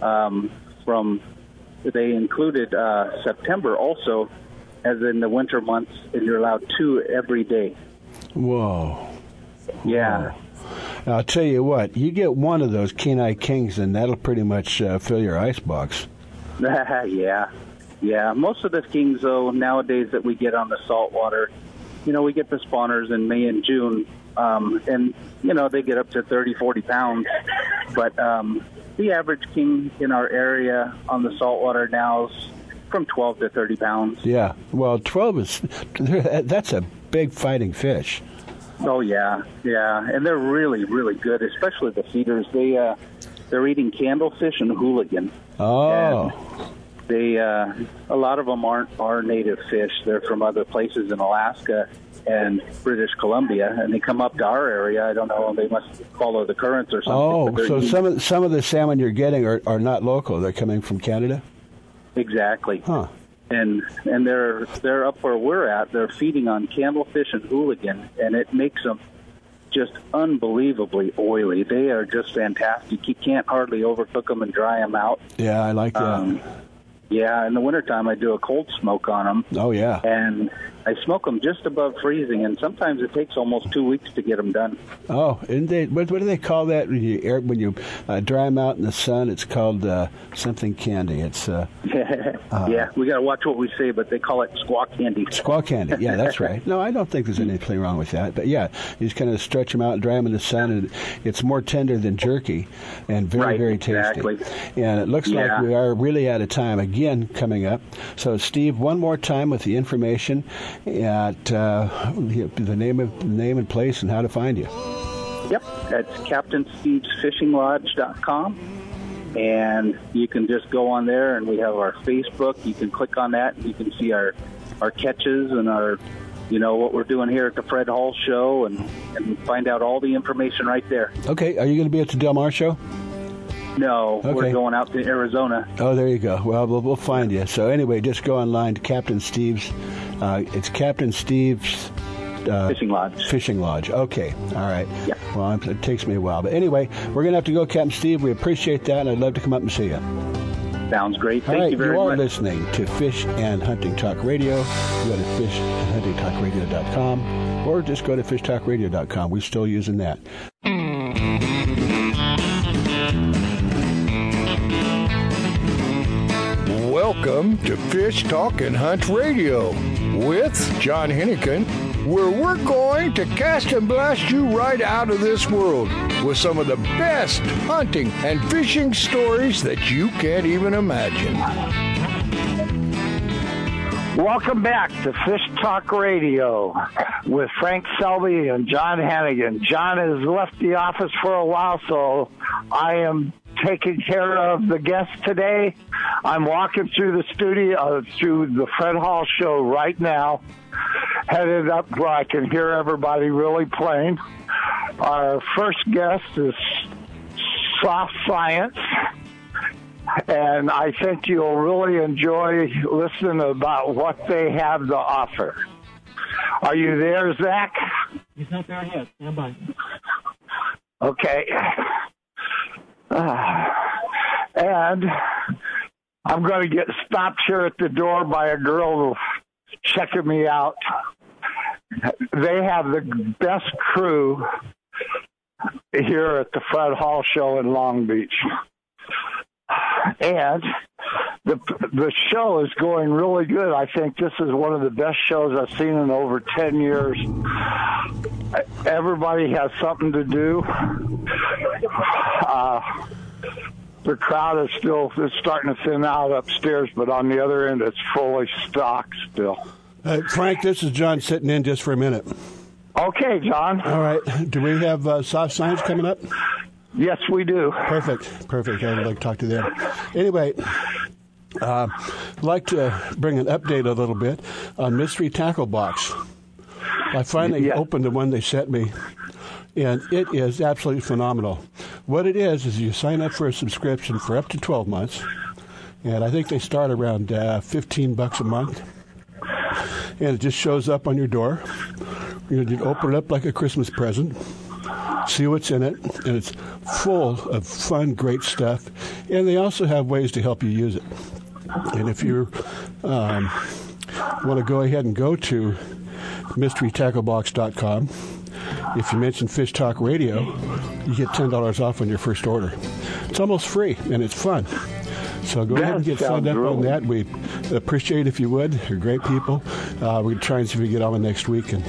um, from... They included uh, September also, as in the winter months, and you're allowed two every day. Whoa. Yeah. Whoa. I'll tell you what, you get one of those Kenai Kings, and that'll pretty much uh, fill your icebox. yeah. Yeah. Most of the Kings, though, nowadays that we get on the saltwater, you know, we get the spawners in May and June, um, and, you know, they get up to thirty, forty pounds. But... Um, the average king in our area on the saltwater now is from twelve to thirty pounds. Yeah. Well, twelve is, that's a big fighting fish. Oh, yeah. Yeah. And they're really, really good, especially the feeders. They, uh, they're eating candlefish and hooligan. Oh. And they, uh, a lot of them aren't our native fish. They're from other places in Alaska and British Columbia, and they come up to our area. I don't know, they must follow the currents or something. Oh, so eating. some of some of the salmon you're getting are, are not local. They're coming from Canada? Exactly. Huh. And and they're they're up where we're at. They're feeding on candlefish and hooligan, and it makes them just unbelievably oily. They are just fantastic. You can't hardly overcook them and dry them out. Yeah, I like that. Um, Yeah, in the wintertime, I do a cold smoke on them. Oh, yeah. And I smoke them just above freezing, and sometimes it takes almost two weeks to get them done. Oh, and they, what, what do they call that when you air, when you uh, dry them out in the sun? It's called uh, something candy. It's uh, uh, Yeah, we got to watch what we say, but they call it squaw candy. Squaw candy, yeah, that's right. No, I don't think there's anything wrong with that. But, yeah, you just kind of stretch them out and dry them in the sun, and it's more tender than jerky and very, right, very tasty. Exactly. And it looks yeah. like we are really out of time again. Again, coming up. So, Steve, one more time with the information at uh, the name of name and place and how to find you. Yep, that's Captain Steve's Fishing Lodge dot com, and you can just go on there, and we have our Facebook. You can click on that, and you can see our our catches and our, you know, what we're doing here at the Fred Hall Show, and, and find out all the information right there. Okay, are you going to be at the Del Mar Show? No, okay. We're going out to Arizona. Oh, there you go. Well, we'll, we'll find you. So anyway, just go online to Captain Steve's. Uh, it's Captain Steve's uh, Fishing Lodge. Fishing Lodge. Okay. All right. Yeah. Well, it takes me a while. But anyway, we're going to have to go, Captain Steve. We appreciate that, and I'd love to come up and see you. Sounds great. Thank All right, you very you much. You are listening to Fish and Hunting Talk Radio. Go to fish and hunting talk radio dot com or just go to fish talk radio dot com. We're still using that. Welcome to Fish Talk and Hunt Radio with John Hennigan, where we're going to cast and blast you right out of this world with some of the best hunting and fishing stories that you can't even imagine. Welcome back to Fish Talk Radio with Frank Selby and John Hennigan. John has left the office for a while, so I am taking care of the guests today. I'm walking through the studio, uh, through the Fred Hall Show right now, headed up where I can hear everybody really playing. Our first guest is Soft Science. And I think you'll really enjoy listening about what they have to offer. Are you there, Zach? He's not there yet. Stand by. Okay. Uh, and I'm going to get stopped here at the door by a girl checking me out. They have the best crew here at the Fred Hall Show in Long Beach. And the the show is going really good. I think this is one of the best shows I've seen in over ten years. Everybody has something to do. Uh, the crowd is still it's starting to thin out upstairs, but on the other end, it's fully stocked still. Uh, Frank, this is John sitting in just for a minute. Okay, John. All right. Do we have uh, Soft Science coming up? Yes, we do. Perfect, perfect. I'd like to talk to them. Anyway, uh, I'd like to bring an update a little bit on Mystery Tackle Box. I finally yeah. opened the one they sent me, and it is absolutely phenomenal. What it is is you sign up for a subscription for up to twelve months, and I think they start around uh, fifteen bucks a month, and it just shows up on your door. You, you open it up like a Christmas present. See what's in it, and it's full of fun, great stuff. And they also have ways to help you use it. And if you um, want to go ahead and go to mystery tackle box dot com, if you mention Fish Talk Radio, you get ten dollars off on your first order. It's almost free, and it's fun. So go that ahead and get signed up on that. We appreciate it if you would. You're great people. Uh, we're going to try and see if we get on next week and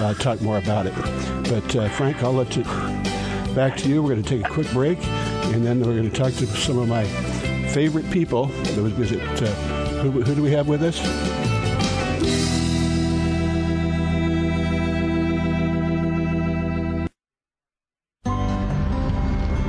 uh, talk more about it. But, uh, Frank, I'll let you back to you. We're going to take a quick break, and then we're going to talk to some of my favorite people. Is it, uh, who, who do we have with us?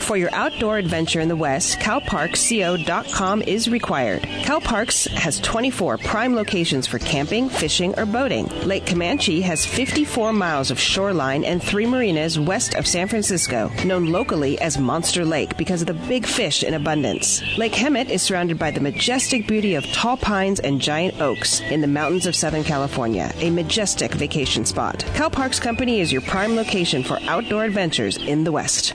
For your outdoor adventure in the West, cal parks co dot com is required. CalParks has twenty-four prime locations for camping, fishing, or boating. Lake Comanche has fifty-four miles of shoreline and three marinas west of San Francisco, known locally as Monster Lake because of the big fish in abundance. Lake Hemet is surrounded by the majestic beauty of tall pines and giant oaks in the mountains of Southern California, a majestic vacation spot. CalParks Company is your prime location for outdoor adventures in the West.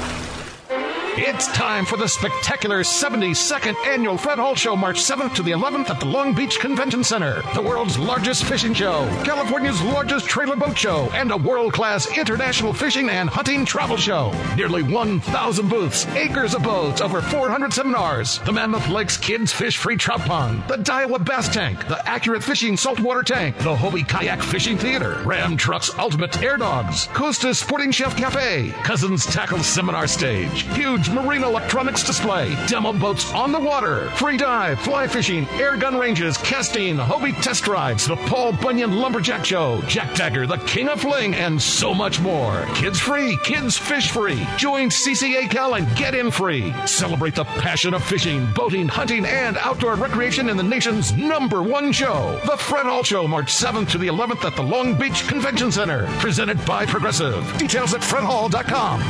It's time for the spectacular seventy-second Annual Fred Hall Show, March seventh to the eleventh at the Long Beach Convention Center. The world's largest fishing show, California's largest trailer boat show, and a world-class international fishing and hunting travel show. Nearly one thousand booths, acres of boats, over four hundred seminars, the Mammoth Lakes Kids Fish Free Trout Pond, the Daiwa Bass Tank, the Accurate Fishing Saltwater Tank, the Hobie Kayak Fishing Theater, Ram Truck's Ultimate Air Dogs, Costa's Sporting Chef Cafe, Cousins Tackle Seminar Stage, huge marine electronics display, demo boats on the water, free dive, fly fishing, air gun ranges, casting, Hobie test rides, the Paul Bunyan Lumberjack Show, Jack Dagger, the King of Fling, and so much more. Kids free, kids fish free. Join C C A Cal and get in free. Celebrate the passion of fishing, boating, hunting, and outdoor recreation in the nation's number one show. The Fred Hall Show, March seventh to the eleventh at the Long Beach Convention Center. Presented by Progressive. Details at Fred Hall dot com.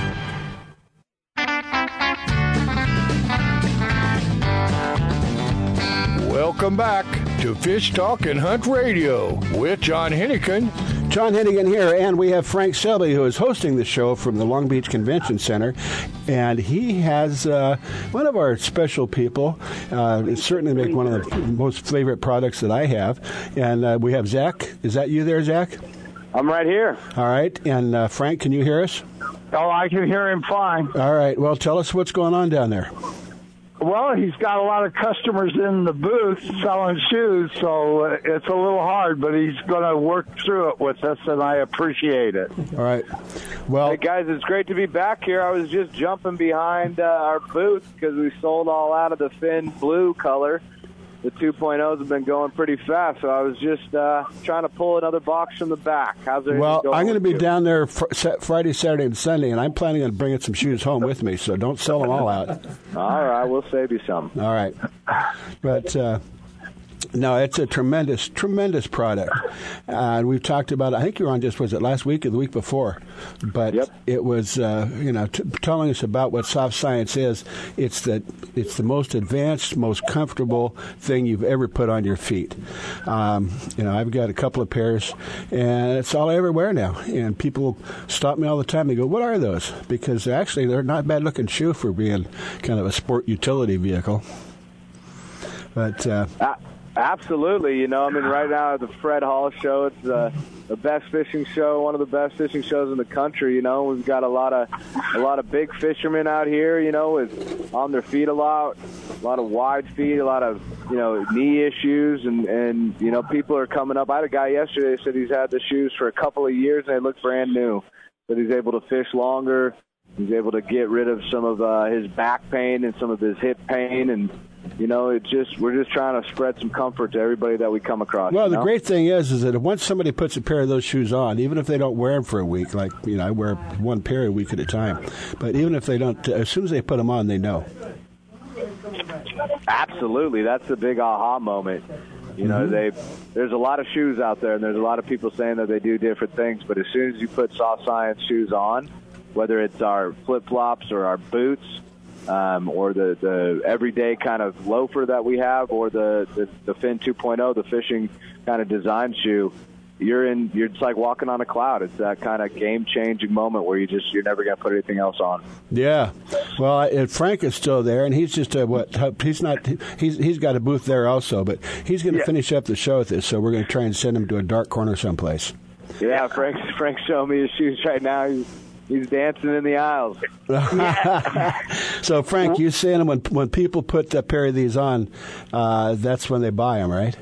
Welcome back to Fish Talk and Hunt Radio with John Hennigan. John Hennigan here, and we have Frank Selby, who is hosting the show from the Long Beach Convention Center. And he has uh, one of our special people. Uh, it certainly make one of the most favorite products that I have. And uh, we have Zach. Is that you there, Zach? I'm right here. All right. And uh, Frank, can you hear us? Oh, I can hear him fine. All right. Well, tell us what's going on down there. Well, he's got a lot of customers in the booth selling shoes, so it's a little hard, but he's going to work through it with us, and I appreciate it. All right. Well, hey, guys, it's great to be back here. I was just jumping behind uh, our booth because we sold all out of the Fin Blue color. The two point ohs have been going pretty fast, so I was just uh, trying to pull another box from the back. How's it well, going? I'm going to be down there fr- Friday, Saturday, and Sunday, and I'm planning on bringing some shoes home with me, so don't sell them all out. All right, we'll save you some. All right. But, uh, no, it's a tremendous, tremendous product. And uh, we've talked about it. I think you were on just, was it last week or the week before? But yep. It was, uh, you know, t- telling us about what Soft Science is. It's the, it's the most advanced, most comfortable thing you've ever put on your feet. Um, you know, I've got a couple of pairs, and it's all everywhere now. And people stop me all the time. They go, what are those? Because they're actually, they're not a bad-looking shoe for being kind of a sport utility vehicle. But... Uh, ah. Absolutely. You know, I mean, right now at the Fred Hall Show, it's uh, the best fishing show, one of the best fishing shows in the country. You know, we've got a lot of a lot of big fishermen out here, you know, with, on their feet a lot, a lot of wide feet, a lot of, you know, knee issues. And, and, you know, people are coming up. I had a guy yesterday who said he's had the shoes for a couple of years, and they look brand new. But he's able to fish longer. He's able to get rid of some of uh, his back pain and some of his hip pain. And, you know, it's just, we're just trying to spread some comfort to everybody that we come across. Well, you know? The great thing is, is that once somebody puts a pair of those shoes on, even if they don't wear them for a week, like, you know, I wear one pair a week at a time, but even if they don't, as soon as they put them on, they know. Absolutely. That's the big aha moment. You know, mm-hmm. they there's a lot of shoes out there, and there's a lot of people saying that they do different things, but as soon as you put Soft Science shoes on, whether it's our flip-flops or our boots, Um, or the, the everyday kind of loafer that we have, or the, the, the Fin two point oh, the fishing kind of design shoe, you're in. You're just like walking on a cloud. It's that kind of game-changing moment where you just you're never going to put anything else on. Yeah, well, and Frank is still there, and he's just a, what? He's not. He's he's got a booth there also, but he's going to yeah. finish up the show with this. So we're going to try and send him to a dark corner someplace. Yeah, Frank. Frank's showing me his shoes right now. He's, He's dancing in the aisles. So, Frank, you saying when when people put a pair of these on, uh, that's when they buy them, right?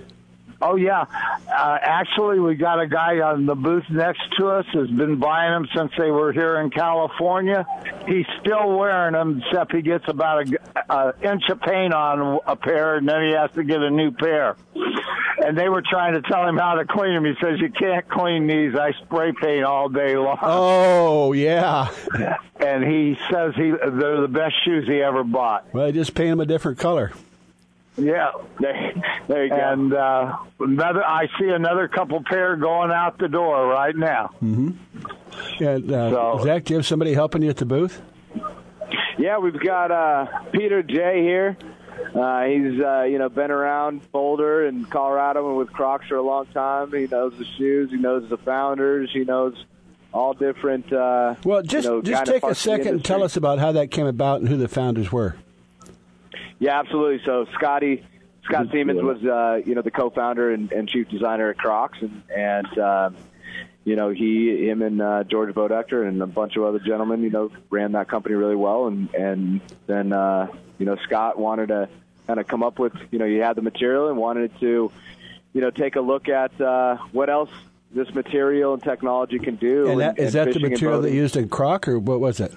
Oh, yeah. Uh, actually, we got a guy on the booth next to us who's been buying them since they were here in California. He's still wearing them, except he gets about an inch of paint on a pair, and then he has to get a new pair. And they were trying to tell him how to clean them. He says, you can't clean these. I spray paint all day long. Oh, yeah. And he says he they're the best shoes he ever bought. Well, I just paint them a different color. Yeah, there you go. And uh, another, I see another couple pair going out the door right now. Mm-hmm. And, uh, so, Zach, do you have somebody helping you at the booth? Yeah, we've got uh, Peter J. here. Uh, he's uh, you know been around Boulder and Colorado and with Crocs for a long time. He knows the shoes. He knows the founders. He knows all different. Uh, well, just you know, just take a second and tell us about how that came about and who the founders were. Yeah, absolutely. So Scotty Scott Good Siemens deal. was uh, you know the co-founder and, and chief designer at Crocs, and and uh, you know he him and uh, George Bodecker and a bunch of other gentlemen you know ran that company really well, and and then uh, you know Scott wanted to kind of come up with you know he had the material and wanted to you know take a look at uh, what else this material and technology can do. And that, and, is and that the material they used in Croc, or what was it?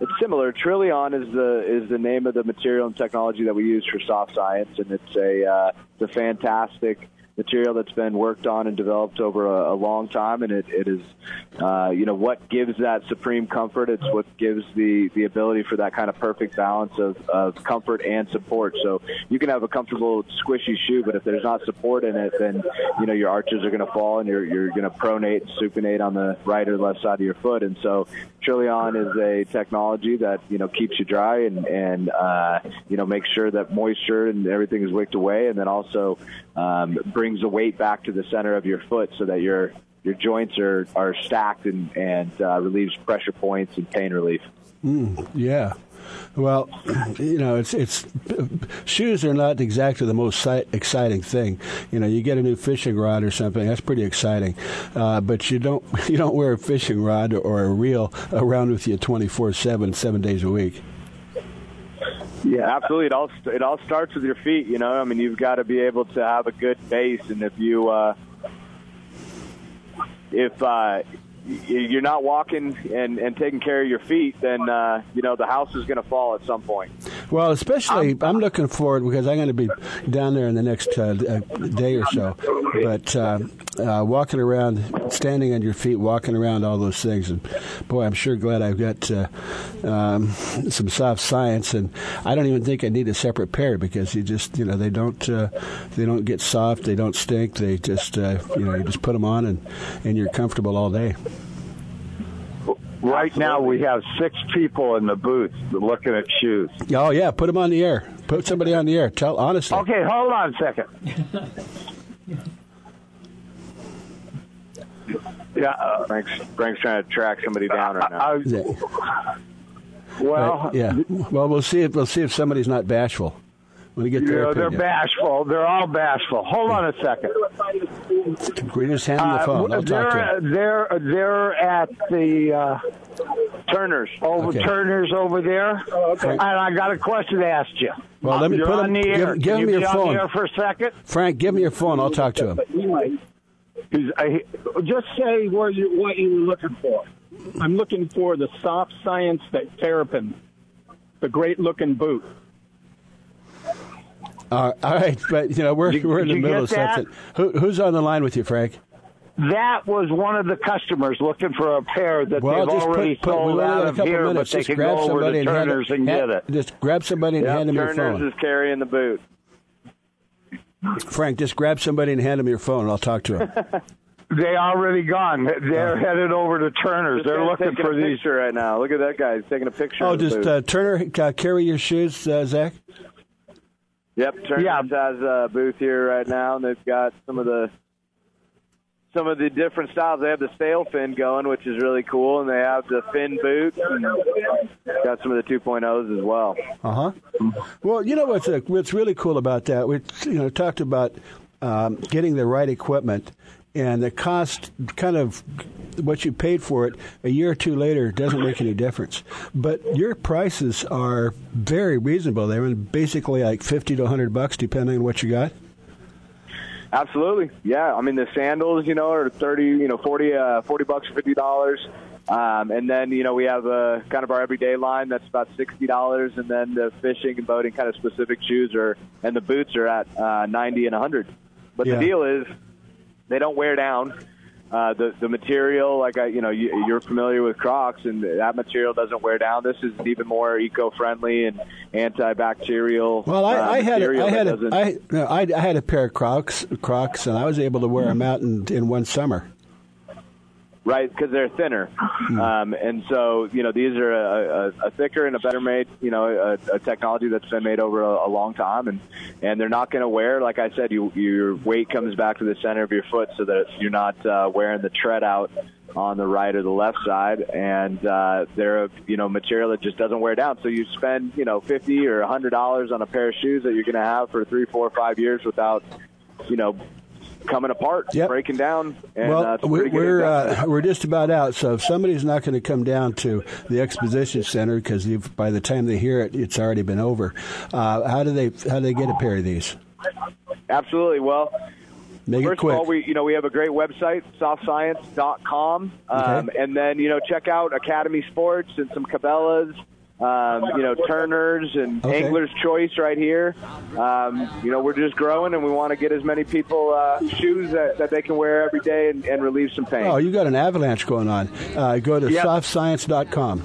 It's similar. Trillion is the is the name of the material and technology that we use for Soft Science, and it's a uh, it's a fantastic material that's been worked on and developed over a, a long time, and it, it is uh, you know what gives that supreme comfort. It's what gives the, the ability for that kind of perfect balance of, of comfort and support. So you can have a comfortable squishy shoe, but if there's not support in it, then you know your arches are going to fall, and you're you're going to pronate and supinate on the right or left side of your foot. And so Trillion is a technology that you know keeps you dry and and uh, you know makes sure that moisture and everything is wicked away, and then also um, brings brings the weight back to the center of your foot so that your your joints are, are stacked and, and uh, relieves pressure points and pain relief. Mm, yeah. Well, you know, it's it's shoes are not exactly the most exciting thing. You know, you get a new fishing rod or something, that's pretty exciting. Uh, but you don't you don't wear a fishing rod or a reel around with you twenty-four seven, seven days a week. Yeah, absolutely. It all it all starts with your feet, you know. I mean, you've got to be able to have a good base, and if you uh, if uh, you're not walking and, and taking care of your feet, then uh, you know the house is going to fall at some point. Well, especially I'm, I'm looking forward because I'm going to be down there in the next uh, day or so. But uh, uh, walking around, standing on your feet, walking around, all those things, and boy, I'm sure glad I've got uh, um, some Soft Science, and I don't even think I need a separate pair because you just, you know, they don't uh, they don't get soft, they don't stink, they just, uh, you know, you just put them on and, and you're comfortable all day. Right now, we have six people in the booth looking at shoes. Oh, yeah. Put them on the air. Put somebody on the air. Tell honestly. Okay, hold on a second. yeah, uh, Frank's, Frank's trying to track somebody down right now. Uh, yeah. Well, right, yeah. Well, we'll see if we'll see if somebody's not bashful. When we get their know, they're bashful. They're all bashful. Hold on a second. We just hand uh, the phone. I'll they're, talk to you. They're they're at the uh, Turners. Over okay. Turners over there. Oh, okay. And I got a question to ask you. Well, um, let me put on him, the air. Give, give me you your phone. On the air for a second, Frank. Give me your phone. I'll talk to him. I, just say where you, what you were looking for. I'm looking for the Soft Science that Terrapin, the great looking boot. Uh, all right, but you know we're did, we're in the middle of something. Who, who's on the line with you, Frank? That was one of the customers looking for a pair that well, they've already put, put, sold out of here, minutes, but they can go over to Turner's and, hand, and get it. Just grab somebody and yep, hand them Turner's your phone. Turner's is carrying the boot. Frank, just grab somebody and hand them your phone, and I'll talk to him. They already gone. They're uh, headed over to Turner's. They're looking for a these right now. Look at that guy. He's taking a picture. Oh, of the just uh, Turner uh, carry your shoes, uh, Zach. Yep, Turner's yeah. has a booth here right now, and they've got some of the some of the different styles. They have the sail fin going, which is really cool, and they have the fin boots, and got some of the two point ohs as well. Uh huh. Well, you know what's uh, what's really cool about that? We you know talked about um, getting the right equipment, and the cost kind of. What you paid for it a year or two later doesn't make any difference. But your prices are very reasonable. They're basically like fifty to a hundred bucks, depending on what you got. Absolutely, yeah. I mean, the sandals, you know, are thirty, you know, forty, uh, forty bucks, fifty dollars. Um, and then, you know, we have a kind of our everyday line that's about sixty dollars, and then the fishing and boating kind of specific shoes are and the boots are at uh, ninety and a hundred. But yeah. The deal is, they don't wear down. Uh, the the material, like I, you know, you, you're familiar with Crocs, and that material doesn't wear down. This is even more eco-friendly and antibacterial. Well, I, uh, I had a, I had a, I, you know, I, I had a pair of Crocs, Crocs, and I was able to wear them out in, in one summer. Right, because they're thinner, mm-hmm. um, and so you know these are a, a, a thicker and a better made, you know, a, a technology that's been made over a, a long time, and, and they're not going to wear. Like I said, you, your weight comes back to the center of your foot, so that you're not uh, wearing the tread out on the right or the left side, and uh, they're a, you know, material that just doesn't wear down. So you spend, you know, fifty or a hundred dollars on a pair of shoes that you're going to have for three, four, five years without, you know, coming apart, yep. breaking down. And, well, uh, we're we're, uh, we're just about out. So if somebody's not going to come down to the exposition center because by the time they hear it, it's already been over. Uh, how do they how do they get a pair of these? Absolutely. Well, Make first of all, we you know we have a great website, soft science dot com, um, okay. and then you know check out Academy Sports and some Cabela's, um, you know Turner's and okay. Angler's Choice right here. Um, you know we're just growing, and we want to get as many people uh, shoes that, that they can wear every day and, and relieve some pain. Oh, you got an avalanche going on. Uh, go to yep. soft science dot com.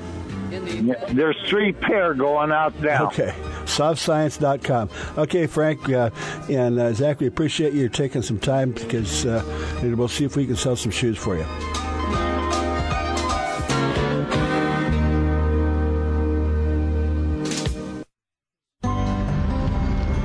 There's three pair going out now. Okay, soft science dot com. Okay, Frank uh, and uh, Zach, we appreciate you taking some time because uh, we'll see if we can sell some shoes for you.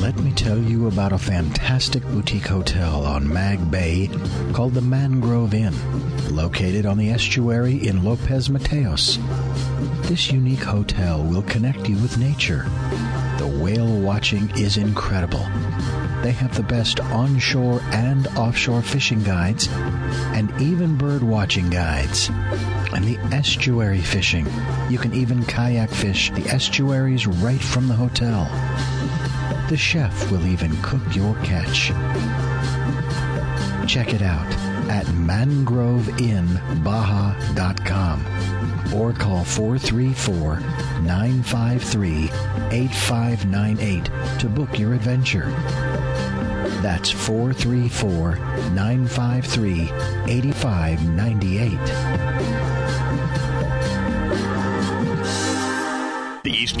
Let me tell you about a fantastic boutique hotel on Mag Bay called the Mangrove Inn, located on the estuary in Lopez Mateos. This unique hotel will connect you with nature. The whale watching is incredible. They have the best onshore and offshore fishing guides and even bird watching guides. And the estuary fishing. You can even kayak fish the estuaries right from the hotel. The chef will even cook your catch. Check it out at mangrove inn baja dot com or call four three four, nine five three, eight five nine eight to book your adventure. That's four three four, nine five three, eight five nine eight. The East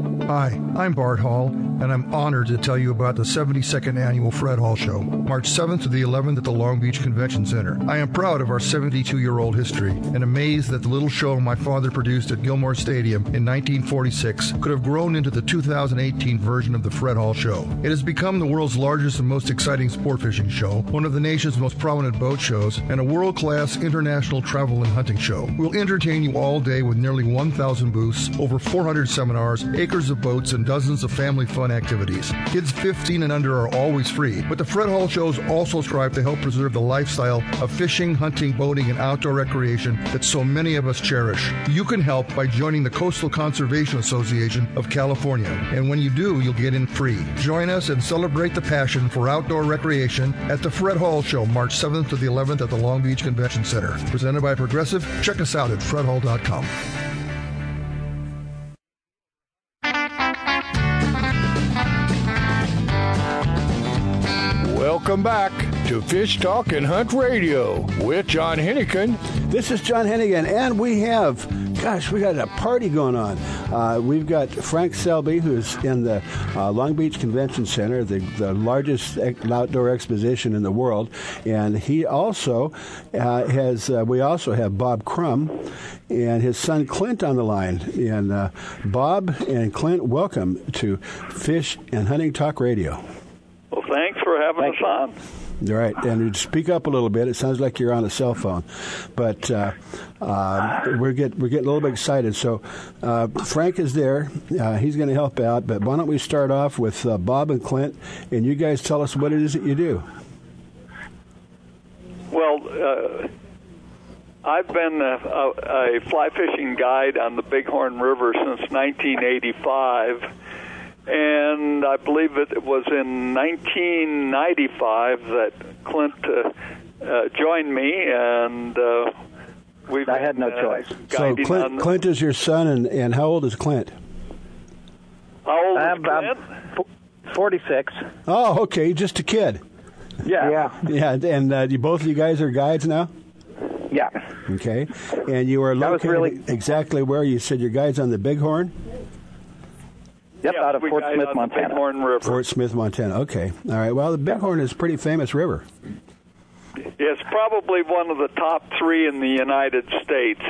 Hi, I'm Bart Hall, and I'm honored to tell you about the seventy-second Annual Fred Hall Show, March seventh to the eleventh at the Long Beach Convention Center. I am proud of our seventy-two-year-old history and amazed that the little show my father produced at Gilmore Stadium in nineteen forty-six could have grown into the two thousand eighteen version of the Fred Hall Show. It has become the world's largest and most exciting sport fishing show, one of the nation's most prominent boat shows, and a world-class international travel and hunting show. We'll entertain you all day with nearly one thousand booths, over four hundred seminars, acres of boats, and dozens of family fun activities. Kids fifteen and under are always free, but the Fred Hall shows also strive to help preserve the lifestyle of fishing, hunting, boating, and outdoor recreation that so many of us cherish. You can help by joining the Coastal Conservation Association of California, and when you do, you'll get in free. Join us and celebrate the passion for outdoor recreation at the Fred Hall Show, March seventh to the eleventh at the Long Beach Convention Center. Presented by Progressive. Check us out at Fred Hall dot com. Welcome back to Fish Talk and Hunt Radio with John Hennigan. This is John Hennigan, and we have, gosh, we got a party going on. Uh, we've got Frank Selby, who's in the uh, Long Beach Convention Center, the, the largest outdoor exposition in the world, and he also uh, has. Uh, we also have Bob Crum and his son Clint on the line. And uh, Bob and Clint, welcome to Fish and Hunting Talk Radio. Well, thanks for having Thank us on. You. All right, and speak up a little bit. It sounds like you're on a cell phone, but uh, uh, we're get we're getting a little bit excited. So uh, Frank is there; uh, he's going to help out. But why don't we start off with uh, Bob and Clint, and you guys tell us what it is that you do. Well, uh, I've been a, a, a fly fishing guide on the Bighorn River since nineteen eighty-five, and I believe it was in nineteen ninety-five that Clint uh, uh, joined me, and uh, we've I had no uh, choice. So Clint, Clint is your son, and, and how old is Clint? How old I'm, is Clint? I'm forty-six. Oh, okay, just a kid. Yeah. Yeah, yeah. And uh, you, both of you guys are guides now? Yeah. Okay. And you are located really... exactly where you said your guides on the Bighorn? Yep, yeah, out of Fort Smith, Montana. Bighorn River. Fort Smith, Montana. Okay. All right. Well, the Bighorn is a pretty famous river. It's probably one of the top three in the United States.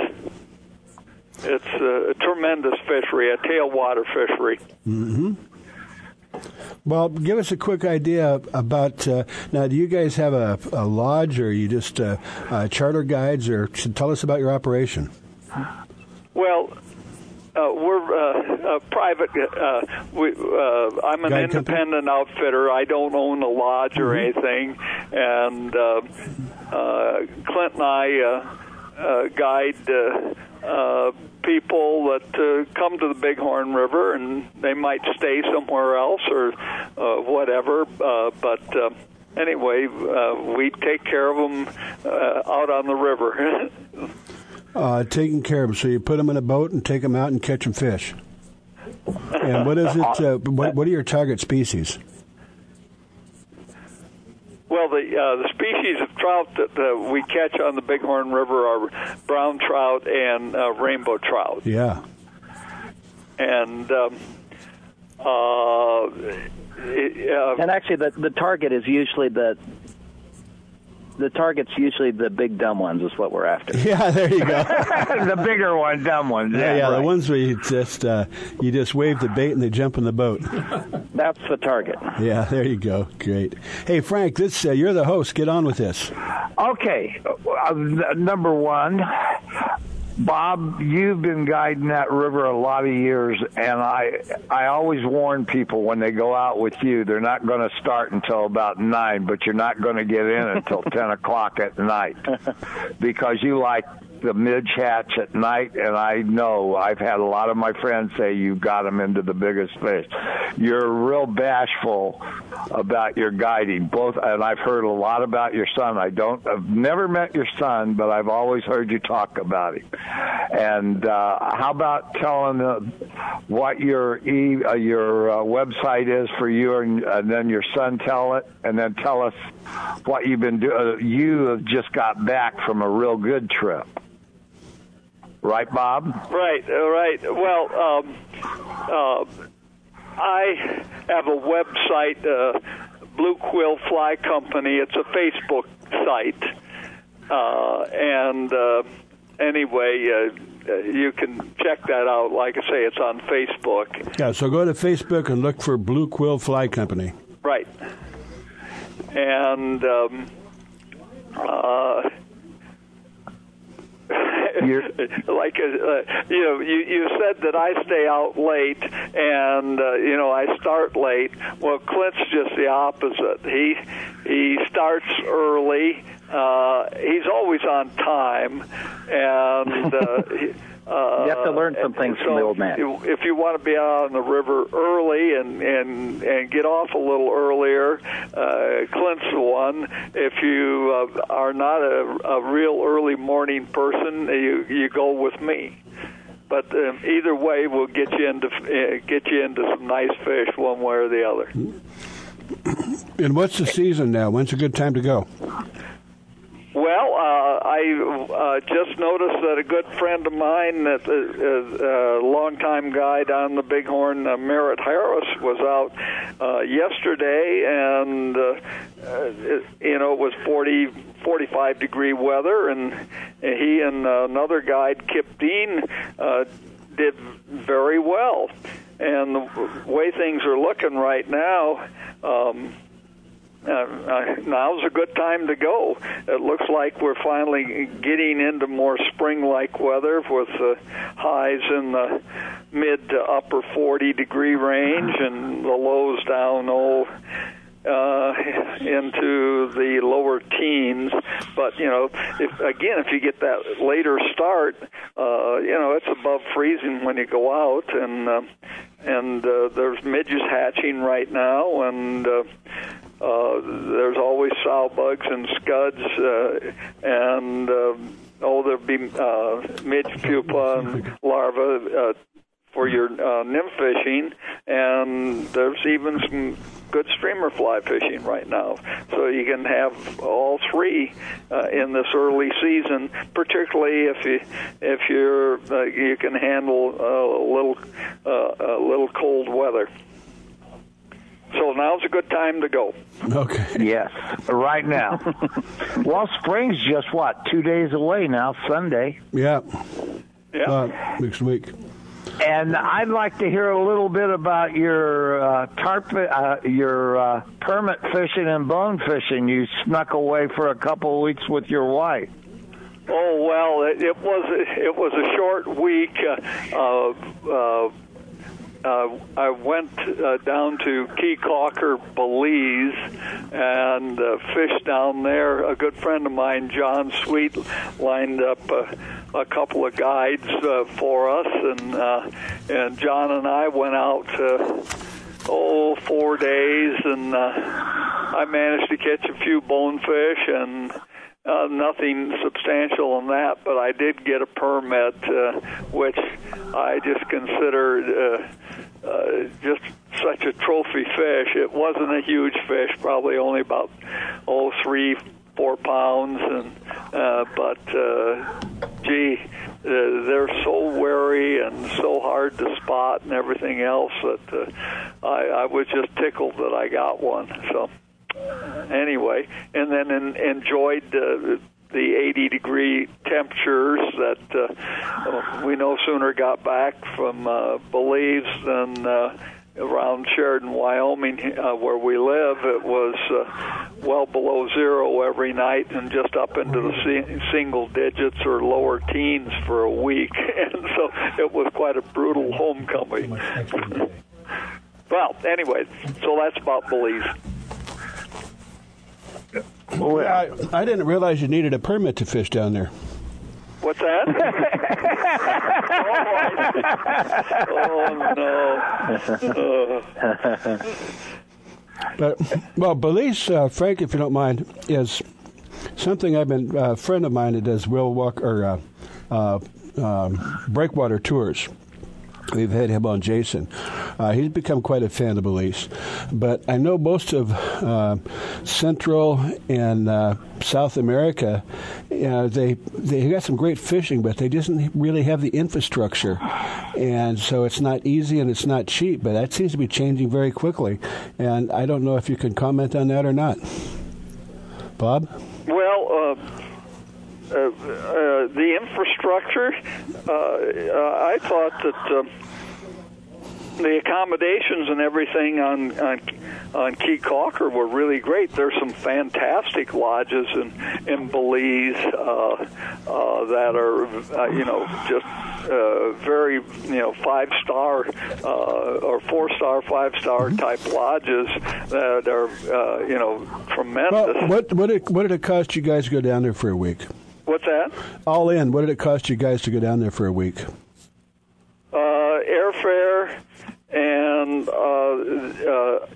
It's a tremendous fishery, a tailwater fishery. Mm-hmm. Well, give us a quick idea about, uh, now, do you guys have a, a lodge, or are you just uh, uh, charter guides, or tell us about your operation? Well, uh, we're uh, a private, uh, we, uh, I'm an guide independent company? outfitter. I don't own a lodge or mm-hmm. anything, and uh, uh, Clint and I uh, uh, guide uh, uh people that uh, come to the Bighorn River, and they might stay somewhere else or uh, whatever. Uh, but uh, anyway, uh, we take care of them uh, out on the river. uh, taking care of them. So you put them in a boat and take them out and catch them fish. And what is it? Uh, what, what are your target species? Well, the, uh, the species of trout that uh, we catch on the Bighorn River are brown trout and uh, rainbow trout. Yeah. And um, uh, it, uh, and actually, the, the target is usually the the target's usually the big dumb ones is what we're after. Yeah, there you go. The bigger one, dumb ones. Yeah, yeah, yeah right. The ones where you just uh, you just wave the bait and they jump in the boat. That's the target. Yeah, there you go. Great. Hey, Frank, this uh, you're the host. Get on with this. Okay. Uh, number one, Bob, you've been guiding that river a lot of years, and I I always warn people when they go out with you, they're not going to start until about nine, but you're not going to get in until ten o'clock at night, because you like the midge hatch at night, and I know I've had a lot of my friends say you got them into the biggest fish. You're real bashful about your guiding, both, and I've heard a lot about your son. I don't, I've never met your son, but I've always heard you talk about him. And uh, how about telling uh, what your e- uh, your uh, website is for you, and, and then your son tell it, and then tell us what you've been doing. Uh, you have just got back from a real good trip. Right, Bob? Right, right. Well, um, uh, I have a website, uh, Blue Quill Fly Company. It's a Facebook site. Uh, and uh, anyway, uh, you can check that out. Like I say, it's on Facebook. Yeah, so go to Facebook and look for Blue Quill Fly Company. Right. And... Um, uh, like uh, you know, you, you said that I stay out late, and uh, you know I start late. Well, Clint's just the opposite. He he starts early. Uh, he's always on time, and uh, uh, you have to learn some things so from the old man. If you want to be out on the river early and and, and get off a little earlier, uh, Clint's the one. If you uh, are not a, a real early morning person, you you go with me. But um, either way, we'll get you into uh, get you into some nice fish one way or the other. And what's the season now? When's a good time to go? Well, uh, I uh, just noticed that a good friend of mine, that is a longtime guide on the Bighorn, uh, Merritt Harris, was out uh, yesterday, and uh, uh, it, you know it was forty, forty-five degree weather, and he and uh, another guide, Kip Dean, uh, did very well. And the way things are looking right now, um, uh, now's a good time to go. It looks like we're finally getting into more spring-like weather with uh, highs in the mid to upper forty-degree range and the lows down, oh, Uh, into the lower teens, but you know, if, again, if you get that later start, uh, you know, it's above freezing when you go out, and uh, and uh, there's midges hatching right now, and uh, uh, there's always sowbugs and scuds, uh, and uh, oh, there'll be uh, midge pupa and larvae. Uh, for your uh, nymph fishing, and there's even some good streamer fly fishing right now. So you can have all three uh, in this early season, particularly if you if you're uh, you can handle uh, a little uh, a little cold weather. So now's a good time to go. Okay. Yes, right now. Well, spring's just what two days away now. Sunday. Yeah. Yeah. Uh, next week. And I'd like to hear a little bit about your uh, tarp, uh, your uh, permit fishing and bone fishing. You snuck away for a couple of weeks with your wife. Oh well, it, it was it was a short week. Uh, uh, uh, I went uh, down to Key Calker, Belize, and uh, fished down there. A good friend of mine, John Sweet, lined up Uh, a couple of guides uh, for us, and uh, and John and I went out uh, oh four days, and uh, I managed to catch a few bonefish, and uh, nothing substantial on that, but I did get a permit, uh, which I just considered uh, uh, just such a trophy fish. It wasn't a huge fish, probably only about oh three. Four pounds, and uh, but uh, gee, uh, they're so wary and so hard to spot and everything else that uh, I, I was just tickled that I got one. So anyway, and then in, enjoyed uh, the eighty degree temperatures that uh, we no sooner got back from uh, Belize than. Uh, Around Sheridan, Wyoming, uh, where we live, it was uh, well below zero every night, and just up into the si- single digits or lower teens for a week, and so it was quite a brutal homecoming. Well, anyway, so that's about Belize. Well, I, I didn't realize you needed a permit to fish down there. What's that? oh, oh, no. Uh. But, well, Belize, uh, Frank, if you don't mind, is something I've been, uh, a friend of mine that does whale walk or uh, uh, um, breakwater tours. We've had him on Jason. Uh, he's become quite a fan of Belize. But I know most of uh, Central and uh, South America, uh, they they got some great fishing, but they didn't really have the infrastructure. And so it's not easy and it's not cheap, but that seems to be changing very quickly. And I don't know if you can comment on that or not. Bob? Well, uh Uh, uh, the infrastructure, uh, uh, I thought that uh, the accommodations and everything on, on on Key Calker were really great. There's some fantastic lodges in, in Belize uh, uh, that are, uh, you know, just uh, very, you know, five-star uh, or four-star, five-star type lodges that are, uh, you know, tremendous. Well, what, what, did, what did it cost you guys to go down there for a week? What's that? All in. What did it cost you guys to go down there for a week? Uh, airfare and uh, uh,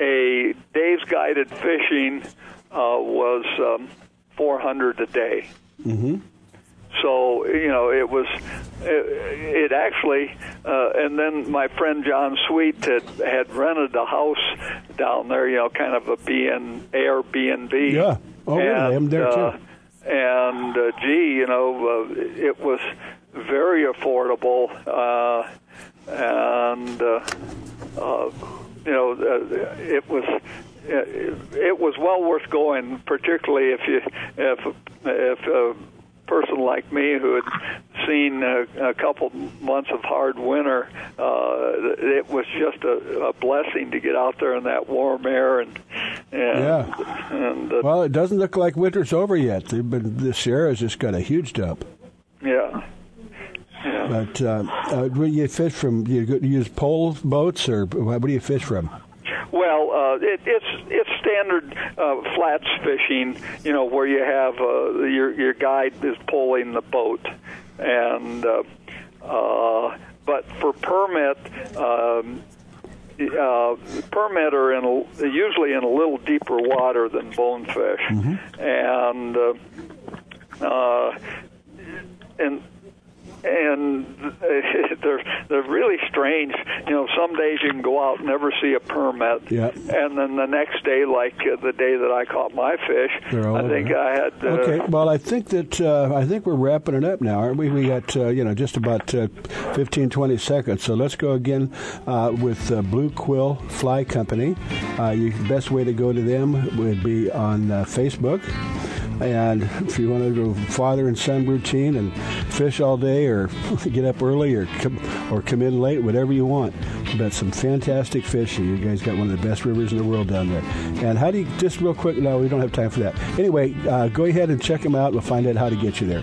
a day's guided fishing uh, was um, four hundred dollars a day. Mm-hmm. So, you know, it was, it, it actually, uh, and then my friend John Sweet had, had rented a house down there, you know, kind of a B N, Airbnb. Yeah. Oh, really? And, I'm there, too. Uh, And, uh, gee, you know, uh, it was very affordable, uh, and, uh, uh, you know, uh, it was it, it was well worth going, particularly if you if if a person like me who had seen a, a couple months of hard winter, uh, it was just a, a blessing to get out there in that warm air and. And, yeah. And, uh, well, it doesn't look like winter's over yet. They've been, the Sierra's just got a huge dump. Yeah. Yeah. But uh, uh, what do you fish from? Do you use pole boats, or what do you fish from? Well, uh, uh, it, it's it's standard uh, flats fishing, you know, where you have uh, your your guide is pulling the boat, and uh, uh, but for permit. Um, Uh, permit are in a, usually in a little deeper water than bonefish, mm-hmm. and uh, uh, and and they're they're really strange. You know, some days you can go out and never see a permit, yep. and then the next day, like uh, the day that I caught my fish, I think there. I had. Uh, okay, well, I think that uh, I think we're wrapping it up now, aren't we? We got uh, you know just about uh, fifteen, twenty seconds, so let's go again uh, with uh, Blue Quill Fly Company. Uh, you, best way to go to them would be on uh, Facebook. And if you want to go father and son routine and fish all day or get up early or come, or come in late, whatever you want. But some fantastic fishing. You guys got one of the best rivers in the world down there. And how do you, just real quick, no, we don't have time for that. Anyway, uh, go ahead and check them out. We'll find out how to get you there.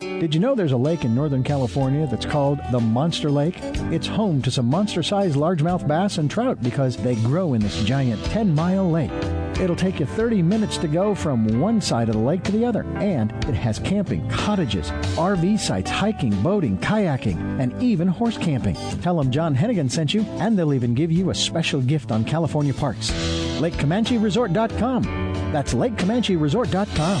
Did you know there's a lake in Northern California that's called the Monster Lake? It's home to some monster-sized largemouth bass and trout because they grow in this giant ten-mile lake. It'll take you thirty minutes to go from one side of the lake to the other, and it has camping, cottages, R V sites, hiking, boating, kayaking, and even horse camping. Tell them John Hennigan sent you, and they'll even give you a special gift on California parks. lake comanche resort dot com. That's lake comanche resort dot com.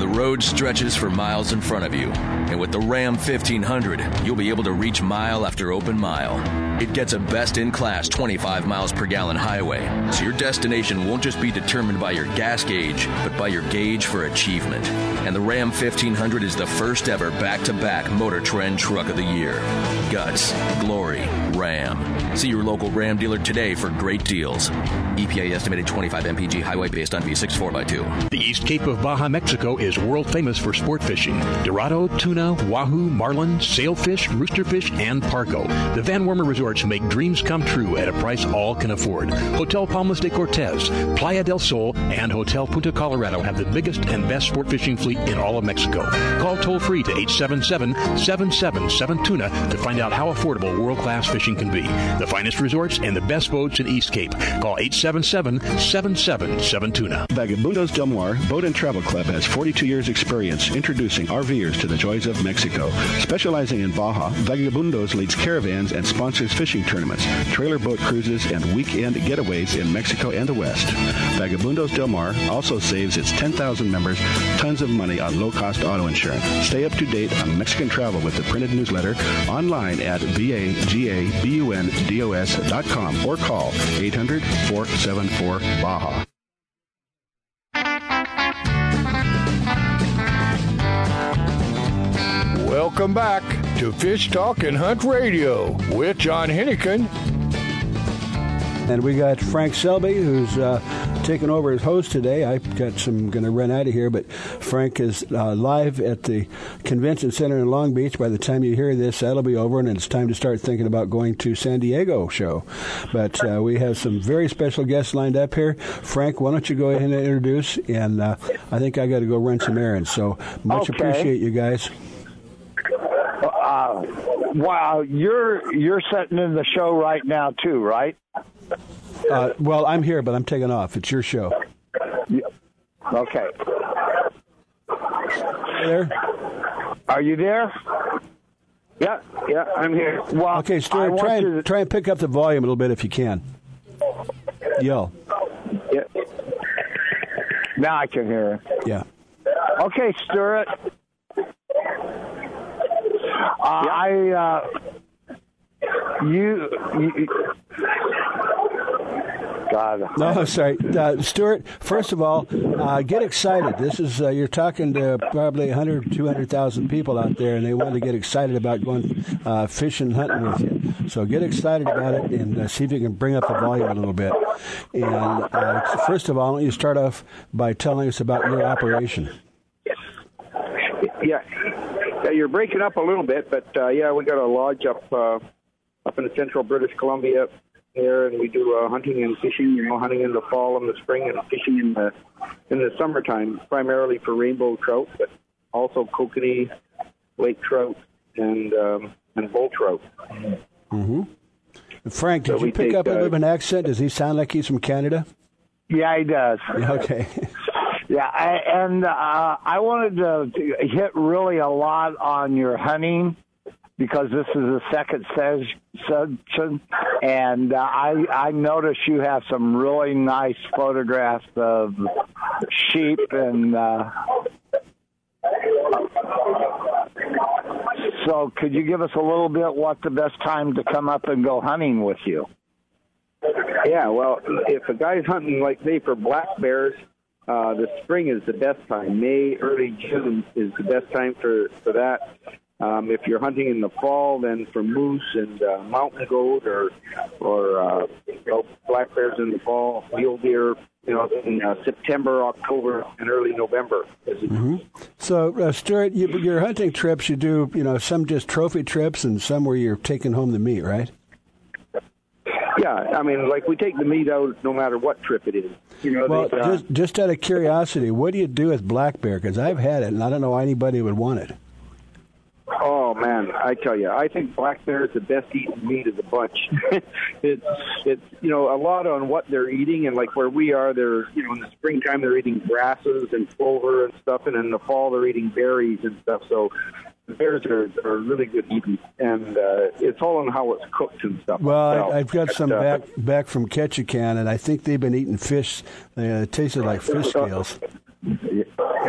The road stretches for miles in front of you, and with the Ram fifteen hundred, you'll be able to reach mile after open mile. It gets a best-in-class twenty-five miles per gallon highway, so your destination won't just be determined by your gas gauge, but by your gauge for achievement. And the Ram fifteen hundred is the first-ever back-to-back Motor Trend Truck of the Year. Guts, glory, Ram. See your local Ram dealer today for great deals. E P A estimated twenty-five M P G highway based on V six four by two. The East Cape of Baja, Mexico is world famous for sport fishing. Dorado, tuna, wahoo, marlin, sailfish, roosterfish, and pargo. The Van Wormer resorts make dreams come true at a price all can afford. Hotel Palmas de Cortez, Playa del Sol, and Hotel Punta Colorado have the biggest and best sport fishing fleet in all of Mexico. Call toll free to eight seven seven, seven seven seven, TUNA to find out how affordable world-class fishing can be. The finest resorts and the best boats in East Cape. Call eight seven seven, seven seven seven, TUNA. Vagabundos Del Mar Boat and Travel Club has forty-two years experience introducing R Vers to the joys of Mexico. Specializing in Baja, Vagabundos leads caravans and sponsors fishing tournaments, trailer boat cruises, and weekend getaways in Mexico and the West. Vagabundos Del Mar also saves its ten thousand members tons of money on low-cost auto insurance. Stay up to date on Mexican travel with the printed newsletter online at vagabundos dot com or call eight hundred, four seven four, Baja. Welcome back to Fish Talk and Hunt Radio with John Hennigan. And we got Frank Selby, who's uh, taking over as host today. I got some going to run out of here, but Frank is uh, live at the convention center in Long Beach. By the time you hear this, that'll be over, and it's time to start thinking about going to San Diego show. But uh, we have some very special guests lined up here. Frank, why don't you go ahead and introduce? And uh, I think I got to go run some errands. So much okay. Appreciate you guys. Uh, wow, you're you're sitting in the show right now too, right? Uh, well, I'm here, but I'm taking off. It's your show. Okay. Hey there. Are you there? Yeah, yeah, I'm here. Well, okay, Stuart, try and, to... try and pick up the volume a little bit if you can. Yo. Yeah. Now I can hear it. Yeah. Okay, Stuart. Uh, I, uh, you, you, God. No, sorry. Uh, Stuart, first of all, uh, get excited. This is, uh, you're talking to probably one hundred, two hundred thousand people out there, and they want to get excited about going uh, fishing, hunting with you. So get excited about it and uh, see if you can bring up the volume a little bit. And uh, first of all, why don't you start off by telling us about your operation? Yeah. You're breaking up a little bit, but uh, yeah, we got a lodge up uh, up in central British Columbia here, and we do uh, hunting and fishing. You know, hunting in the fall and the spring, and fishing in the in the summertime, primarily for rainbow trout, but also kokanee, lake trout, and um, and bull trout. Mm-hmm. Frank, did so you pick take, up a bit uh, of an accent? Does he sound like he's from Canada? Yeah, he does. Okay. Yeah, I, and uh, I wanted to, to hit really a lot on your hunting because this is the second session, and uh, I, I noticed you have some really nice photographs of sheep and uh, so could you give us a little bit what the best time to come up and go hunting with you? Yeah, well, if a guy's hunting like me for black bears, Uh, the spring is the best time. May, early June is the best time for, for that. Um, if you're hunting in the fall, then for moose and uh, mountain goat or or uh, black bears in the fall, mule deer, you know, in uh, September, October, and early November. Mm-hmm. So, uh, Stuart, you, your hunting trips, you do, you know, some just trophy trips and some where you're taking home the meat, right? Yeah, I mean, like we take the meat out no matter what trip it is. You know, well, they, uh, just, just out of curiosity, what do you do with black bear? Because I've had it, and I don't know why anybody would want it. Oh, man, I tell you, I think black bear is the best-eaten meat of the bunch. it's, it's, you know, a lot on what they're eating, and like where we are, they're, you know, in the springtime they're eating grasses and clover and stuff, and in the fall they're eating berries and stuff, so... Bears are, are really good eating, and uh, it's all on how it's cooked and stuff. Well, I, I've got some uh, back back from Ketchikan, and I think they've been eating fish. They uh, tasted like fish scales.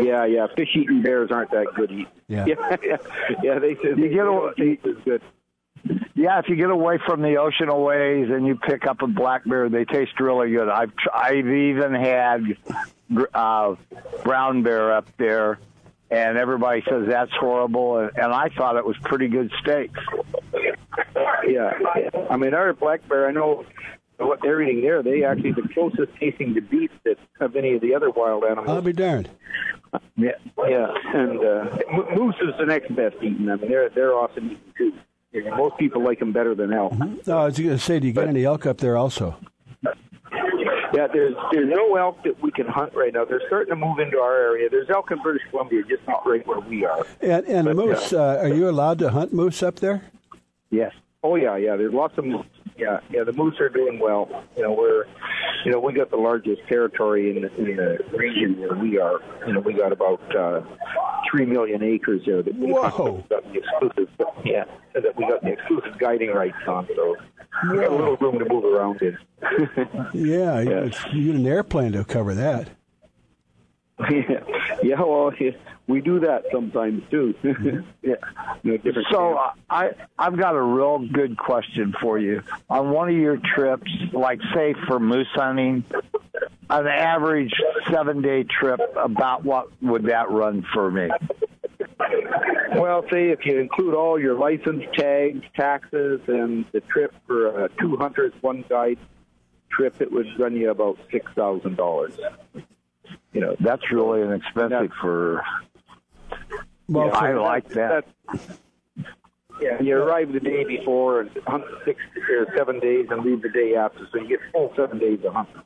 Yeah, yeah. Fish-eating bears aren't that good eating. Yeah, yeah. yeah, yeah they said you get away. Good. Yeah, if you get away from the ocean a ways and you pick up a black bear, they taste really good. I've I've even had uh, brown bear up there. And everybody says that's horrible, and, and I thought it was pretty good steaks. Yeah, I mean, our black bear, I know what they're eating there. They actually the closest tasting to beef that of any of the other wild animals. I'll be darned. Yeah, yeah, and uh, moose is the next best eating. I mean, they're they're awesome eating too. Most people like them better than elk. Mm-hmm. No, I was going to say, do you get but, any elk up there also? Yeah, there's there's no elk that we can hunt right now. They're starting to move into our area. There's elk in British Columbia, just not right where we are. And, and but, moose, uh, uh, are you allowed to hunt moose up there? Yes. Oh yeah, yeah. There's lots of moose. Yeah, yeah. The moose are doing well. You know, we're, you know, we got the largest territory in the, in the region where we are. You know, we got about uh, three million acres there that we got the exclusive. Yeah, that we got the exclusive guiding rights on. So. We got a little room to move around in. yeah, yeah, you need an airplane to cover that. Yeah, yeah well, we do that sometimes, too. Mm-hmm. yeah. No, so uh, I, I've got a real good question for you. On one of your trips, like, say, for moose hunting, an average seven-day trip, about what would that run for me? Well, say if you include all your license tags, taxes, and the trip for a two hunters, one guide trip, it would run you about six thousand dollars. You know, that's really inexpensive for. Well, you know, for I like that. that. Yeah, you arrive the day before and hunt six or seven days, and leave the day after, so you get full seven days of hunting.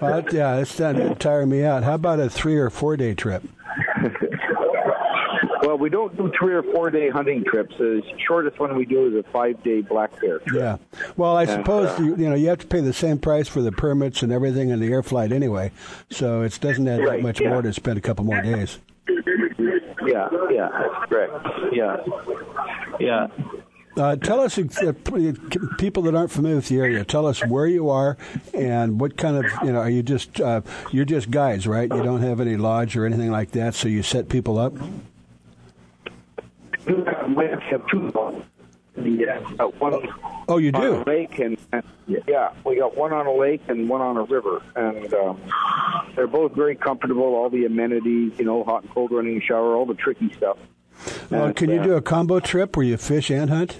Well, yeah, that's not tiring me out. How about a three or four day trip? Well, we don't do three or four day hunting trips. The shortest one we do is a five day black bear trip. Yeah. Well, I suppose uh, you, you know you have to pay the same price for the permits and everything and the air flight anyway, so it doesn't add right, that much yeah. more to spend a couple more days. Yeah, yeah, that's correct. Yeah, yeah. Uh, tell us, uh, people that aren't familiar with the area, tell us where you are and what kind of, you know, are you just, uh, you're just guys, right? You don't have any lodge or anything like that, so you set people up? We have two lodges. Yeah, uh, one oh, oh, you do? On a lake and, and, yeah, we got one on a lake and one on a river. And um, they're both very comfortable, all the amenities, you know, hot and cold running shower, all the tricky stuff. Well, can you do a combo trip where you fish and hunt?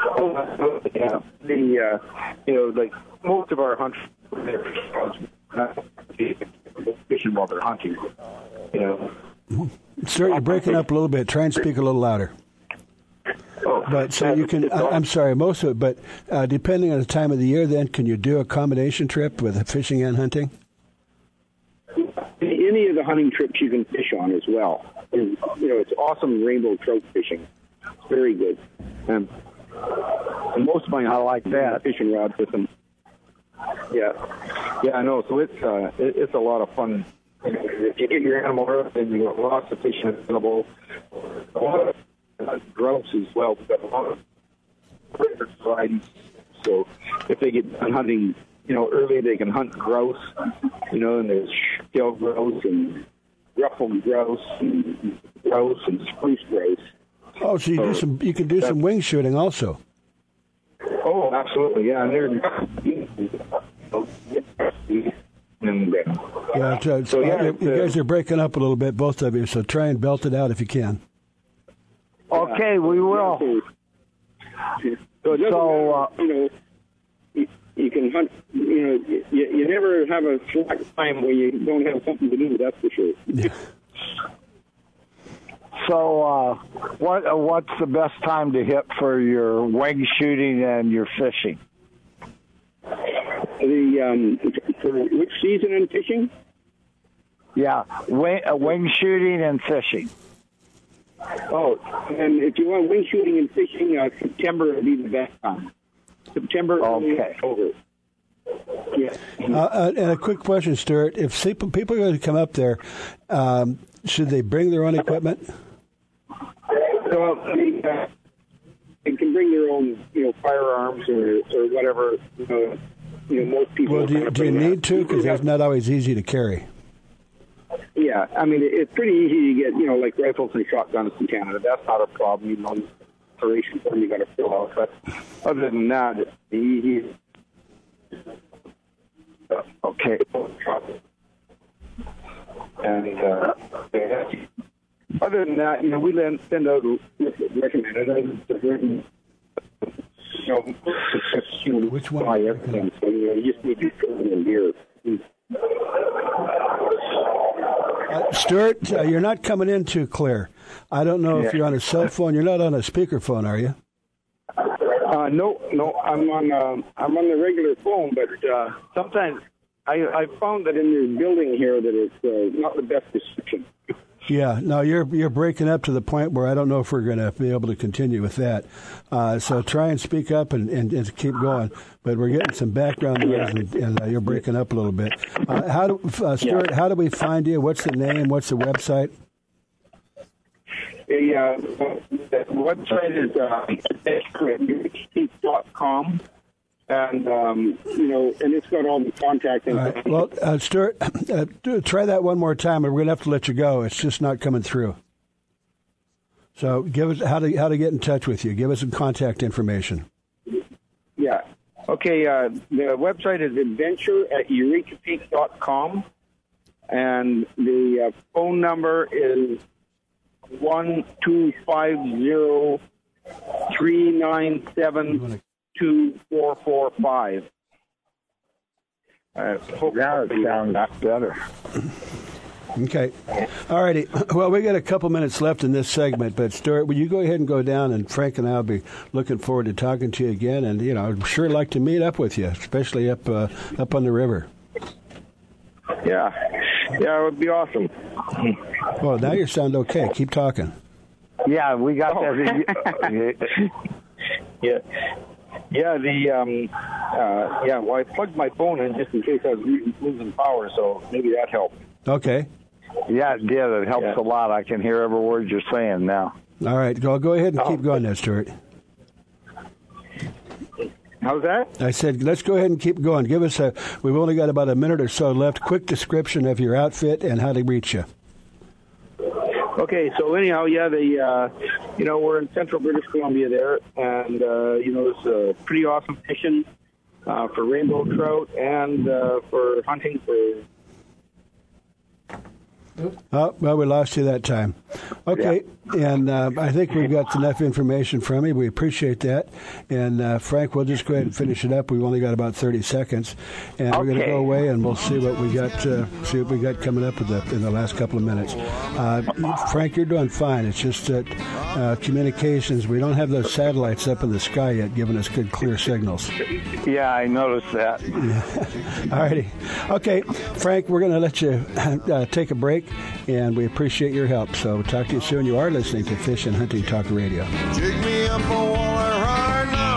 Oh, yeah. The, uh, you know, like most of our hunts, they're fishing while they're hunting, you know. Sir, you're breaking up a little bit. Try and speak a little louder. Oh, but so you can, I'm sorry, most of it, but uh, depending on the time of the year then, can you do a combination trip with fishing and hunting? Any of the hunting trips you can fish on as well. And, you know, it's awesome rainbow trout fishing. It's very good. And, and most of my I like that fishing rod with them. Yeah, yeah, I know. So it's uh, it, it's a lot of fun. If you get your animal up, then you got lots of fishing available. A lot of uh, grouse as well. We've got a lot of varieties. So if they get done hunting, you know, early, they can hunt grouse. You know, and there's shell grouse and ruffled grouse and grouse and spruce grouse. Oh, so you do some. You can do some wing shooting also. Oh, absolutely! Yeah, and they're. Yeah, so, so yeah, you, you guys are breaking up a little bit, both of you. So try and belt it out if you can. Okay, we will. So, so uh, you know. You can hunt, you know, you, you never have a slack time where you don't have something to do, that's for sure. Yeah. So uh, what uh, what's the best time to hit for your wing shooting and your fishing? The um, for which season in fishing? Yeah, wing, uh, wing shooting and fishing. Oh, and if you want wing shooting and fishing, uh, September would be the best time. September, okay. Over. Yeah. Uh, and a quick question, Stuart. If people are going to come up there, um, should they bring their own equipment? Well, uh, they can bring their own, you know, firearms or, or whatever. You know, you know, most people. Well, do you, do you need to? Because that's not always easy to carry. Yeah, I mean, it's pretty easy to get, you know, like rifles and shotguns in Canada. That's not a problem, you know. Declaration form you got to fill out, but other than that, it's the easiest. Okay. And uh, other than that, you know, we send out recommended items to bring. You know, you know, which one? Buy everything. So you know, you just need to fill in here. Uh, Stuart, uh, you're not coming in too clear. I don't know yeah. if you're on a cell phone. You're not on a speakerphone, are you? Uh, no, no. I'm on. Uh, I'm on the regular phone, but uh, sometimes I, I found that in this building here that it's uh, not the best reception. Yeah, no, you're you're breaking up to the point where I don't know if we're going to be able to continue with that. Uh, so try and speak up and, and, and keep going. But we're getting some background noise, and, and uh, you're breaking up a little bit. Uh, how do uh, Stuart? How do we find you? What's the name? What's the website? The, uh, the website is accurate fishing dot com. And, um, you know, and it's got all the contact information. Right. Well, uh, Stuart, uh, try that one more time, and we're going to have to let you go. It's just not coming through. So give us how to how to get in touch with you. Give us some contact information. Yeah. Okay, uh, the website is adventure at eureka peak dot com, and the uh, phone number is one two five zero three nine seven Two four four five. Uh, that sounds better. Okay. All righty. Well, we got a couple minutes left in this segment, but Stuart, will you go ahead and go down, and Frank and I'll be looking forward to talking to you again. And you know, I'd sure like to meet up with you, especially up uh, up on the river. Yeah. Yeah, it would be awesome. Well, now you sound okay. Keep talking. Yeah, we got oh. that. yeah. Yeah, the um, uh, yeah. Well, I plugged my phone in just in case I was losing power, so maybe that helped. Okay. Yeah, it did. It helps yeah. a lot. I can hear every word you're saying now. All right. Well, go ahead and oh. keep going there, Stuart. How's that? I said, let's go ahead and keep going. Give us a, we've only got about a minute or so left. Quick description of your outfit and how to reach you. Okay, so anyhow, yeah, the uh, you know, we're in central British Columbia there, and, uh, you know, it's a pretty awesome fishing uh, for rainbow trout and uh, for hunting for... Oh, well, we lost you that time. Okay, yeah. and uh, I think we've got enough information from you. We appreciate that. And, uh, Frank, we'll just go ahead and finish it up. We've only got about thirty seconds. And okay. we're going to go away, and we'll see what we got uh, see what we got coming up in the, in the last couple of minutes. Uh, Frank, you're doing fine. It's just that uh, communications, we don't have those satellites up in the sky yet giving us good, clear signals. Yeah, I noticed that. Yeah. All righty. Okay, Frank, we're going to let you uh, take a break. And we appreciate your help. So talk to you soon. You are listening to Fish and Hunting Talk Radio. Jig me up a waller hard now.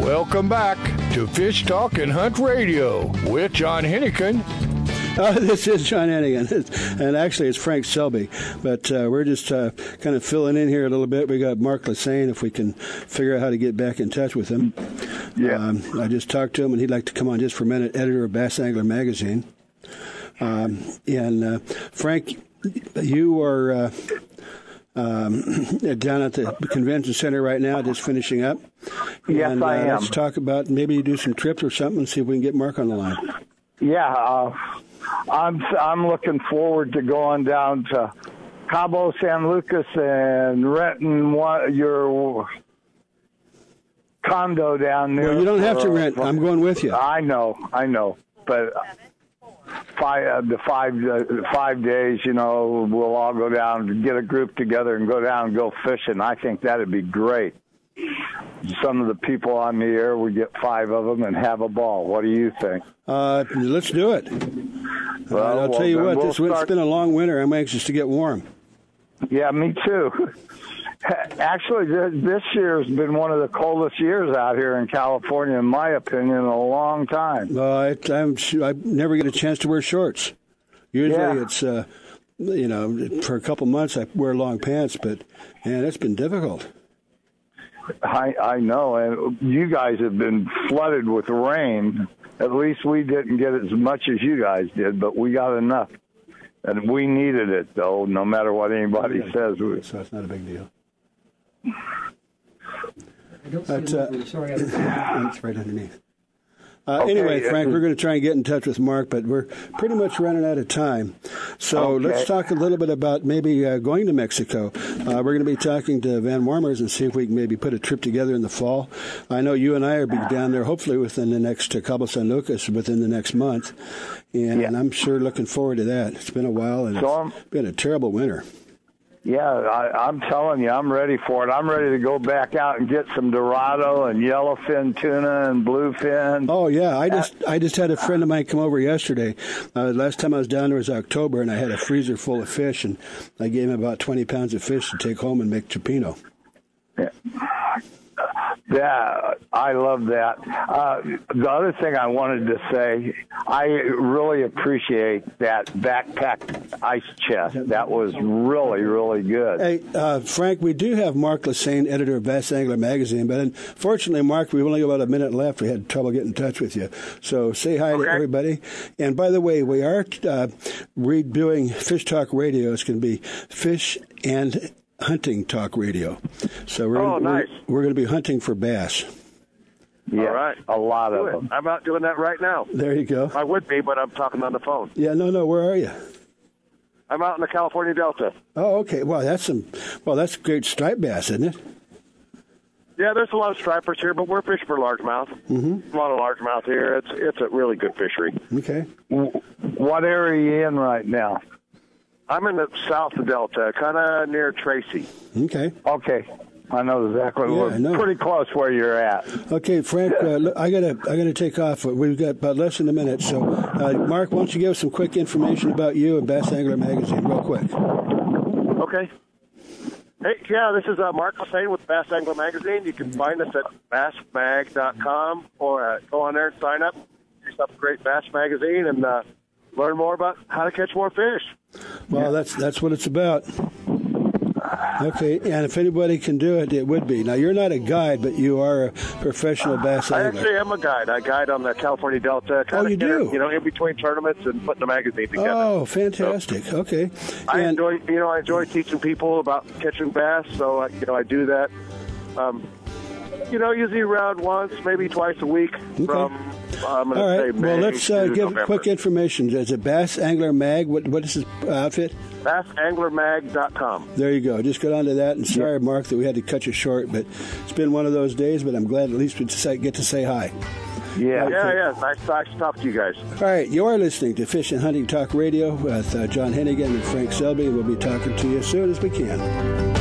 Welcome back to Fish Talk and Hunt Radio with John Hennigan. Uh, this is John Hennigan, and actually it's Frank Selby, but uh, we're just uh, kind of filling in here a little bit. We got Mark Lassane, if we can figure out how to get back in touch with him. Yeah. Um, I just talked to him, and he'd like to come on just for a minute, editor of Bass Angler Magazine. Um, and, uh, Frank, you are... Uh, um, down at the convention center right now, just finishing up. Yes, and, uh, I am. Let's talk about maybe do some trips or something and see if we can get Mark on the line. Yeah, uh, I'm I'm looking forward to going down to Cabo San Lucas and renting one, your condo down there. Well, you don't have to rent. I'm going with you. I know, I know, but five uh, the five uh, five days, you know, we'll all go down and get a group together and go down and go fishing. I think that'd be great. Some of the people on the air, we get five of them and have a ball. What do you think? Uh, let's do it. Well, uh, I'll well, tell you what, we'll this, start... it's been a long winter. I'm anxious to get warm. Yeah, me too. Actually, this year has been one of the coldest years out here in California, in my opinion, in a long time. Uh, I, I'm, I never get a chance to wear shorts. Usually yeah. it's, uh, you know, for a couple months I wear long pants, but, man, it's been difficult. I, I know, and you guys have been flooded with rain. At least we didn't get as much as you guys did, but we got enough. And we needed it, though, no matter what anybody okay. says. We... So it's not a big deal. I don't see but, uh, Sorry, I didn't see it. It's right underneath. Uh, okay. Anyway, Frank, we're going to try and get in touch with Mark, but we're pretty much running out of time. So okay. let's talk a little bit about maybe uh, going to Mexico. Uh, we're going to be talking to Van Wormers and see if we can maybe put a trip together in the fall. I know you and I are be down there hopefully within the next uh, Cabo San Lucas within the next month, and, yeah. and I'm sure looking forward to that. It's been a while, and so it's I'm, been a terrible winter. Yeah, I, I'm telling you, I'm ready for it. I'm ready to go back out and get some Dorado and yellowfin tuna and bluefin. Oh, yeah. I just I just had a friend of mine come over yesterday. Uh, last time I was down there was October, and I had a freezer full of fish, and I gave him about twenty pounds of fish to take home and make chipino. Yeah. Yeah, I love that. Uh, the other thing I wanted to say, I really appreciate that backpack ice chest. That was really, really good. Hey, uh, Frank, we do have Mark Lassane, editor of Bass Angler Magazine, but unfortunately, Mark, we've only got about a minute left. We had trouble getting in touch with you. So say hi okay. to everybody. And by the way, we are uh, redoing Fish Talk Radio. It's going to be Fish and Hunting Talk Radio. So we're oh, nice. we're, we're going to be hunting for bass. Yeah, all right. A lot of them. I'm out doing that right now. There you go. I would be, but I'm talking on the phone. Yeah, no, no. Where are you? I'm out in the California Delta. Oh, okay. Wow, that's some. Well, that's great striped bass, isn't it? Yeah, there's a lot of stripers here, but we're fishing for largemouth. Mm-hmm. A lot of largemouth here. It's it's a really good fishery. Okay. What area are you in right now? I'm in the south of Delta, kind of near Tracy. Okay. Okay. I know exactly. Yeah, We're know. pretty close where you're at. Okay, Frank, uh, I gotta, I gotta take off. We've got about less than a minute. So, uh, Mark, why don't you give us some quick information about you and Bass Angler Magazine real quick. Okay. Hey, yeah, this is uh, Mark Lassane with Bass Angler Magazine. You can find us at bass mag dot com or uh, go on there and sign up. It's a great Bass Magazine and uh, learn more about how to catch more fish. Well, that's that's what it's about. Okay, and if anybody can do it, it would be. Now, you're not a guide, but you are a professional bass angler. I actually am a guide. I guide on the California Delta. Kind oh, you of do? You know, in between tournaments and putting the magazine together. Oh, fantastic. So, okay. I and, enjoy, you know, I enjoy teaching people about catching bass, so, I, you know, I do that, um, you know, usually around once, maybe twice a week okay. from... All right. Well, let's uh, give November. quick information. Is it Bass Angler Mag? What, what is this outfit? bass angler mag dot com. There you go. Just go down to that. And sorry, yep. Mark, that we had to cut you short, but it's been one of those days, but I'm glad at least we get to say hi. Yeah, okay. yeah, yeah. Nice, nice to talk to you guys. All right. You are listening to Fish and Hunting Talk Radio with uh, John Hennigan and Frank Selby. We'll be talking to you as soon as we can.